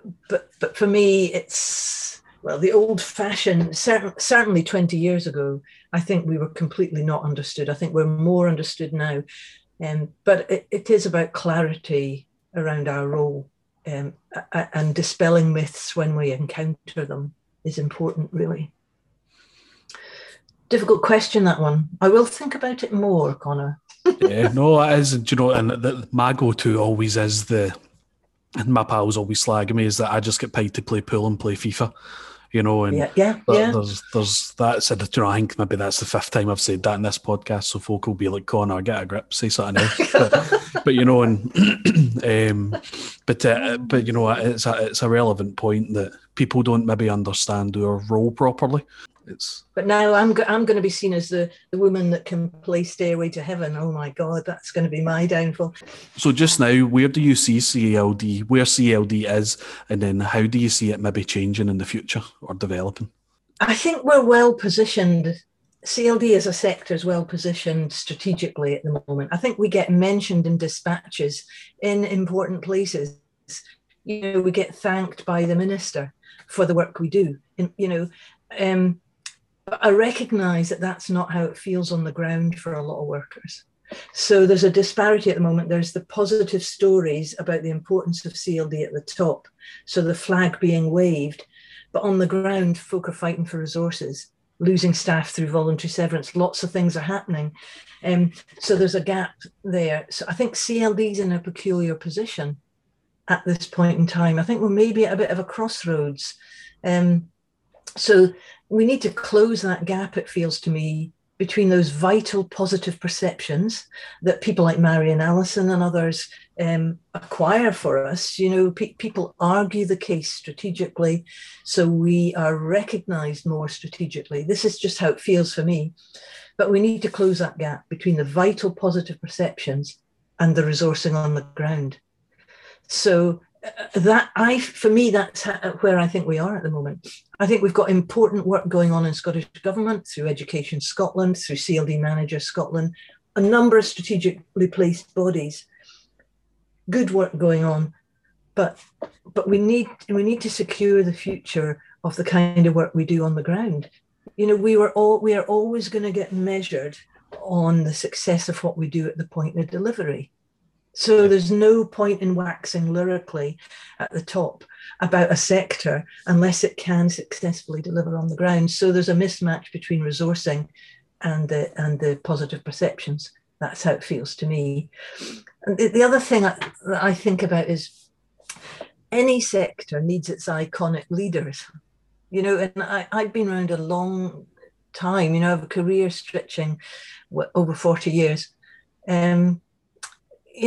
for me, it's, well, the old fashioned, certainly 20 years ago, I think we were completely not understood. I think we're more understood now. But it is about clarity around our role, and dispelling myths when we encounter them is important, really. Difficult question, that one. I will think about it more, Connor. Yeah, no, that is, you know, and my go-to always is and my pals always slagging me, is that I just get paid to play pool and play FIFA, you know. And I think maybe that's the fifth time I've said that in this podcast, so folk will be like, Connor, get a grip, say something else. But you know, and but you know, it's a relevant point that people don't maybe understand our role properly. it's. But now I'm going to be seen as the woman that can play Stairway to Heaven. Oh my God, that's going to be my downfall. So just now, where do you see CLD, where CLD is, and then how do you see it maybe changing in the future or developing? I think we're well positioned. CLD as a sector is well positioned strategically at the moment. I think we get mentioned in dispatches in important places. You know, we get thanked by the minister for the work we do. And, you know, but I recognise that that's not how it feels on the ground for a lot of workers. So there's a disparity at the moment. There's the positive stories about the importance of CLD at the top, so the flag being waved, but on the ground, folk are fighting for resources, losing staff through voluntary severance. Lots of things are happening. So there's a gap there. So I think CLD's in a peculiar position at this point in time. I think we're maybe at a bit of a crossroads. So we need to close that gap, it feels to me, between those vital positive perceptions that people like Marian Allison and others acquire for us. You know, people argue the case strategically, so we are recognised more strategically. This is just how it feels for me. But we need to close that gap between the vital positive perceptions and the resourcing on the ground. So that's where I think we are at the moment. I think we've got important work going on in Scottish Government, through Education Scotland, through CLD Manager Scotland, a number of strategically placed bodies. Good work going on, but we need to secure the future of the kind of work we do on the ground. You know, we are always going to get measured on the success of what we do at the point of delivery. So there's no point in waxing lyrically at the top about a sector unless it can successfully deliver on the ground. So there's a mismatch between resourcing and the positive perceptions. That's how it feels to me. And the other thing that I think about is any sector needs its iconic leaders. You know, and I've been around a long time. You know, I have a career stretching over 40 years. You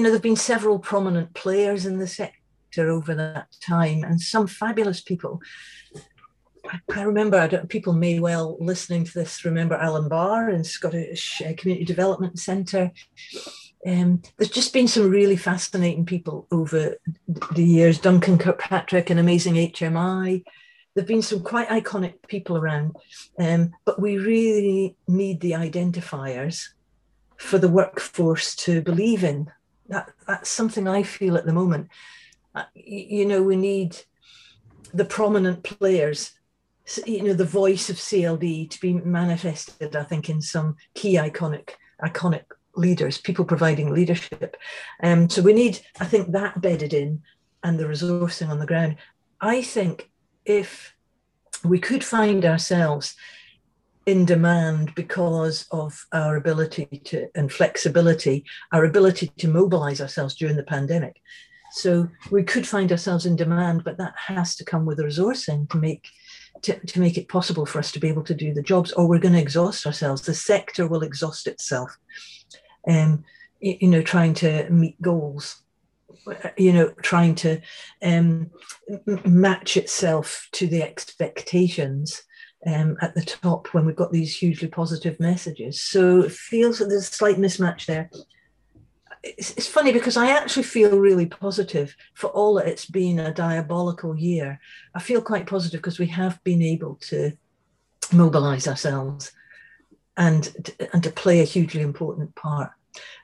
know, there have been several prominent players in the sector over that time, and some fabulous people. I remember, people may well, listening to this, remember Alan Barr in Scottish Community Development Centre. There's just been some really fascinating people over the years. Duncan Kirkpatrick, an amazing HMI. There have been some quite iconic people around, but we really need the identifiers for the workforce to believe in. That's something I feel at the moment. You know, we need the prominent players, you know, the voice of CLD to be manifested, I think, in some key iconic leaders, people providing leadership. So we need, I think, that bedded in and the resourcing on the ground. I think if we could find ourselves in demand because of our ability to, and flexibility, our ability to mobilise ourselves during the pandemic. So we could find ourselves in demand, but that has to come with the resourcing to make it possible for us to be able to do the jobs, or we're going to exhaust ourselves. The sector will exhaust itself, you know, trying to meet goals, you know, trying to match itself to the expectations at the top when we've got these hugely positive messages. So it feels that there's a slight mismatch there. It's funny because I actually feel really positive for all that it's been a diabolical year. I feel quite positive because we have been able to mobilise ourselves and to play a hugely important part.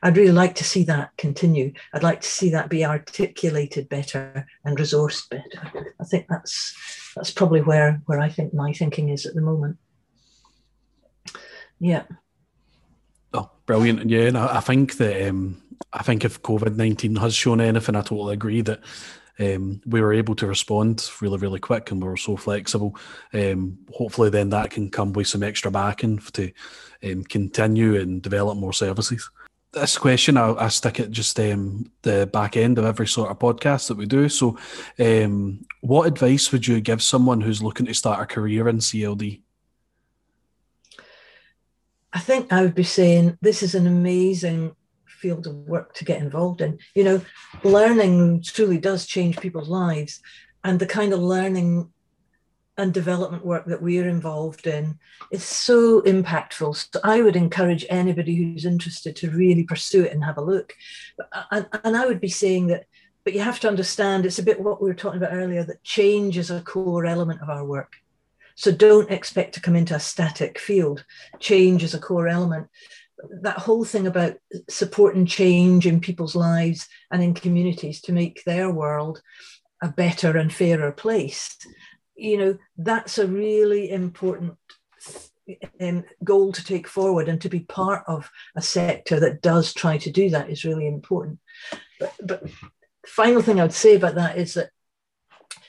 I'd really like to see that continue. I'd like to see that be articulated better and resourced better. I think that's probably where I think my thinking is at the moment. Yeah. Oh, brilliant. Yeah, and I think that I think if COVID-19 has shown anything, I totally agree that we were able to respond really, really quick, and we were so flexible. Hopefully then that can come with some extra backing to continue and develop more services. This question, I stick at just the back end of every sort of podcast that we do. So what advice would you give someone who's looking to start a career in CLD? I think I would be saying this is an amazing field of work to get involved in. You know, learning truly does change people's lives, and the kind of learning and development work that we're involved in is so impactful. So I would encourage anybody who's interested to really pursue it and have a look. And I would be saying that, but you have to understand, it's a bit what we were talking about earlier, that change is a core element of our work. So don't expect to come into a static field. Change is a core element. That whole thing about supporting change in people's lives and in communities to make their world a better and fairer place, you know, that's a really important goal to take forward, and to be part of a sector that does try to do that is really important. But the final thing I would say about that is that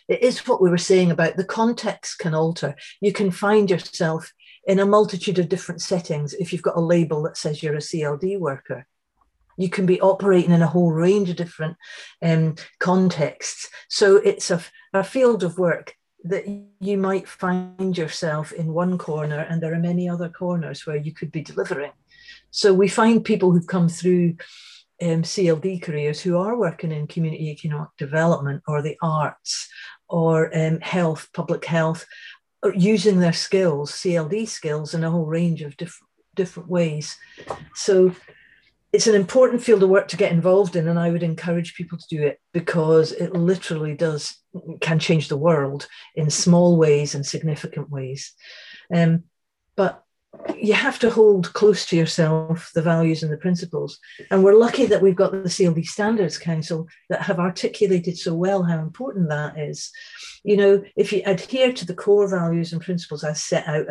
it is what we were saying about the context can alter. You can find yourself in a multitude of different settings. If you've got a label that says you're a CLD worker, you can be operating in a whole range of different contexts. So it's a field of work that you might find yourself in one corner, and there are many other corners where you could be delivering. So we find people who've come through CLD careers who are working in community economic development or the arts or health, public health, or using their skills, CLD skills, in a whole range of different ways. So it's an important field of work to get involved in, and I would encourage people to do it, because it literally can change the world in small ways and significant ways. But you have to hold close to yourself the values and the principles. And we're lucky that we've got the CLD Standards Council that have articulated so well how important that is. You know, if you adhere to the core values and principles as set out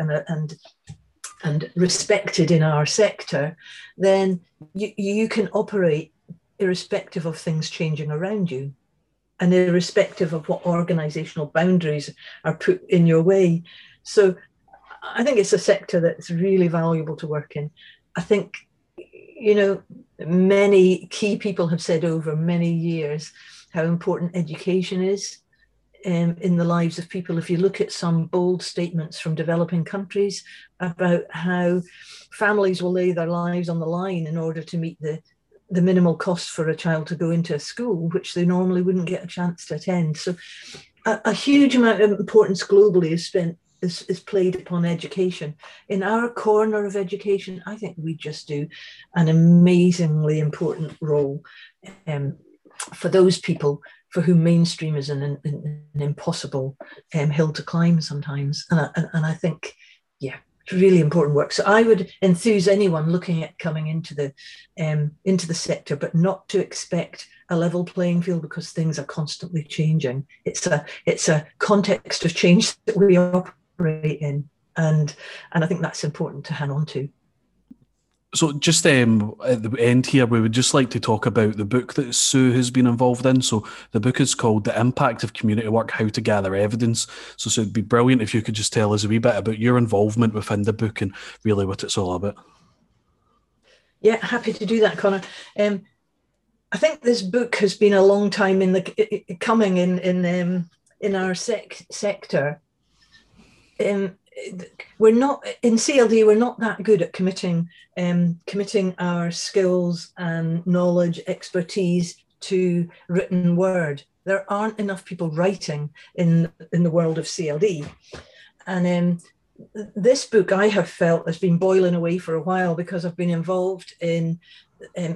and respected in our sector, then you can operate irrespective of things changing around you, and irrespective of what organisational boundaries are put in your way. So I think it's a sector that's really valuable to work in. I think, you know, many key people have said over many years how important education is in the lives of people. If you look at some bold statements from developing countries about how families will lay their lives on the line in order to meet the minimal cost for a child to go into a school, which they normally wouldn't get a chance to attend. So a huge amount of importance globally is played upon education. In our corner of education, I think we just do an amazingly important role for those people for whom mainstream is an impossible hill to climb sometimes. And I think, yeah, it's really important work. So I would enthuse anyone looking at coming into the sector, but not to expect a level playing field, because things are constantly changing. It's a context of change that we operate in. And I think that's important to hang on to. So just at the end here, we would just like to talk about the book that Sue has been involved in. So the book is called The Impact of Community Work, How to Gather Evidence. So it'd be brilliant if you could just tell us a wee bit about your involvement within the book and really what it's all about. Yeah, happy to do that, Connor. I think this book has been a long time coming in our sector. We're not in CLD. We're not that good at committing our skills and knowledge, expertise to written word. There aren't enough people writing in the world of CLD, and this book I have felt has been boiling away for a while, because I've been involved in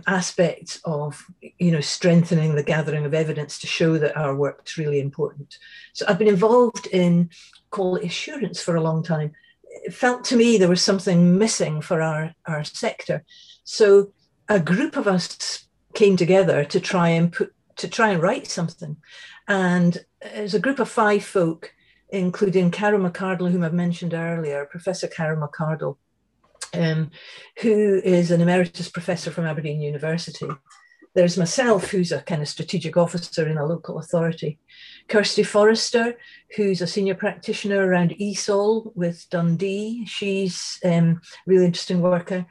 aspects of, you know, strengthening the gathering of evidence to show that our work's really important. So I've been involved in quality assurance for a long time. It felt to me there was something missing for our sector. So a group of us came together to try and write something. And it was a group of 5 folk, including Carol McArdle, whom I've mentioned earlier, Professor Carol McArdle, who is an emeritus professor from Aberdeen University. There's myself, who's a kind of strategic officer in a local authority. Kirsty Forrester, who's a senior practitioner around ESOL with Dundee. She's really interesting worker.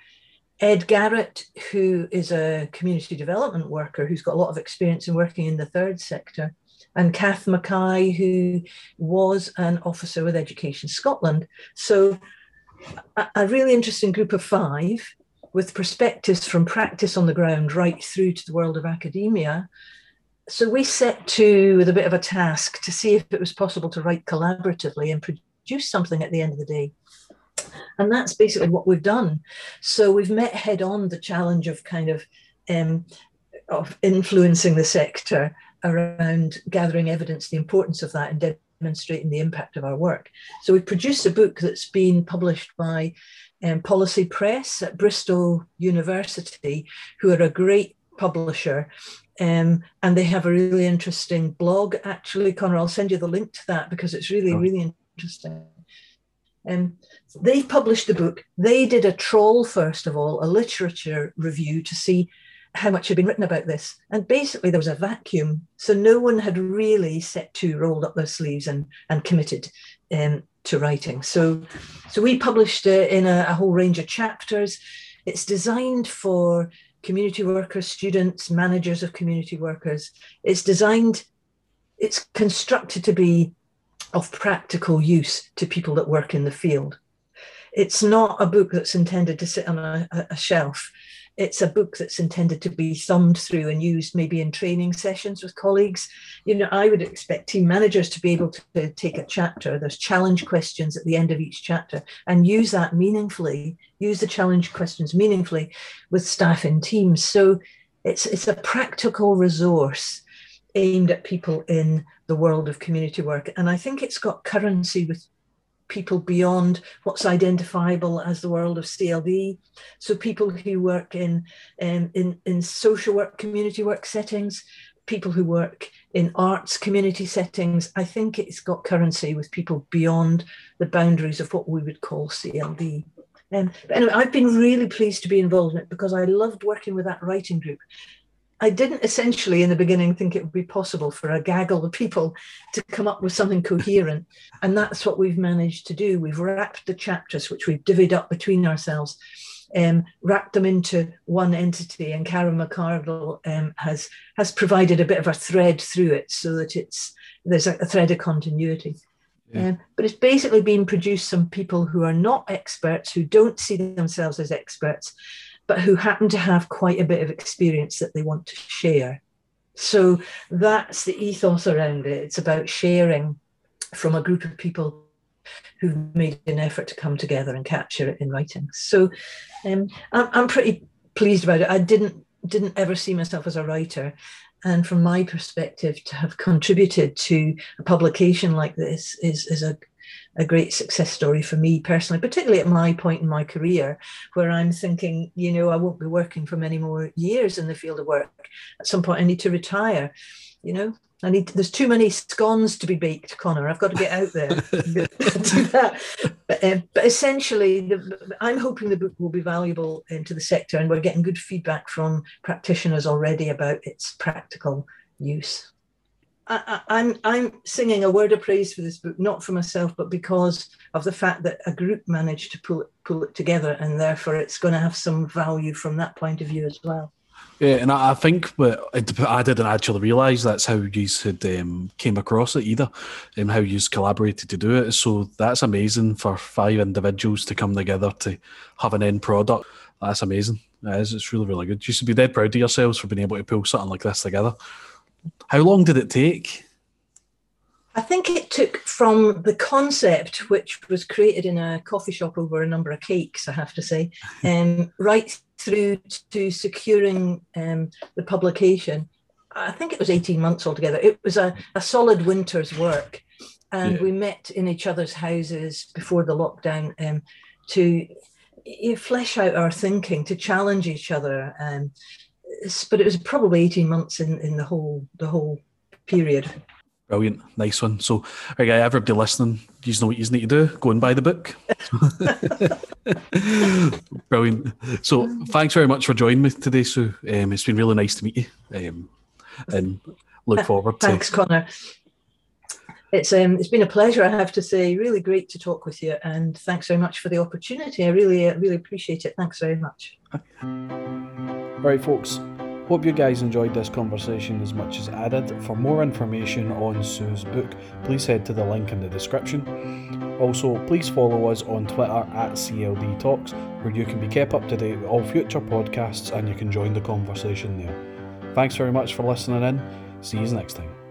Ed Garrett, who is a community development worker who's got a lot of experience in working in the third sector. And Kath Mackay, who was an officer with Education Scotland. So a really interesting group of 5, with perspectives from practice on the ground right through to the world of academia, So we set to with a bit of a task to see if it was possible to write collaboratively and produce something at the end of the day. And that's basically what we've done. So we've met head on the challenge of kind of influencing the sector around gathering evidence, the importance of that and demonstrating the impact of our work. So we've produced a book that's been published by Policy Press at Bristol University, who are a great publisher. And they have a really interesting blog, actually. Connor, I'll send you the link to that because it's really, really interesting. They published the book. They did a trawl, first of all, a literature review to see how much had been written about this. And basically there was a vacuum. So no one had really set to, rolled up their sleeves and committed to writing. So we published it in a whole range of chapters. It's designed for community workers, students, managers of community workers. It's designed, it's constructed to be of practical use to people that work in the field. It's not a book that's intended to sit on a shelf. It's a book that's intended to be thumbed through and used maybe in training sessions with colleagues. You know, I would expect team managers to be able to take a chapter. There's challenge questions at the end of each chapter and use that meaningfully, use the challenge questions meaningfully with staff and teams. So it's a practical resource aimed at people in the world of community work. And I think it's got currency with people beyond what's identifiable as the world of CLD. So people who work in social work, community work settings, people who work in arts community settings, I think it's got currency with people beyond the boundaries of what we would call CLD. But anyway, I've been really pleased to be involved in it because I loved working with that writing group. I didn't essentially in the beginning think it would be possible for a gaggle of people to come up with something coherent. And that's what we've managed to do. We've wrapped the chapters, which we've divvied up between ourselves, wrapped them into one entity. And Carol McArdle has provided a bit of a thread through it so that there's a thread of continuity. Yeah. But it's basically been produced some people who are not experts, who don't see themselves as experts, but who happen to have quite a bit of experience that they want to share. So that's the ethos around it. It's about sharing from a group of people who've made an effort to come together and capture it in writing. So I'm pretty pleased about it. I didn't ever see myself as a writer. And from my perspective, to have contributed to a publication like this is a great success story for me personally, particularly at my point in my career where I'm thinking, you know, I won't be working for many more years in the field of work. At some point I need to retire, you know, there's too many scones to be baked, Connor. I've got to get out there and do that. But essentially, I'm hoping the book will be valuable to the sector, and we're getting good feedback from practitioners already about its practical use. I'm singing a word of praise for this book, not for myself, but because of the fact that a group managed to pull it together, and therefore it's going to have some value from that point of view as well. Yeah, and I think I didn't actually realise that's how you had came across it either, and how you collaborated to do it. So that's amazing for 5 individuals to come together to have an end product. That's amazing. It's really, really good. You should be dead proud of yourselves for being able to pull something like this together. How long did it take? I think it took from the concept, which was created in a coffee shop over a number of cakes, I have to say, right through to securing the publication. I think it was 18 months altogether. It was a solid winter's work. And we met in each other's houses before the lockdown to flesh out our thinking, to challenge each other. But it was probably 18 months in the whole period. Brilliant. Nice one. So, okay, everybody listening, you know what you need to do. Go and buy the book. Brilliant. So thanks very much for joining me today, Sue. It's been really nice to meet you and look forward to... Thanks, Connor. It's been a pleasure, I have to say. Really great to talk with you, and thanks very much for the opportunity. I really appreciate it. Thanks very much. Right, folks, hope you guys enjoyed this conversation as much as I did. For more information on Sue's book, please head to the link in the description. Also, please follow us on Twitter @CLD Talks, where you can be kept up to date with all future podcasts, and you can join the conversation there. Thanks very much for listening in. See you next time.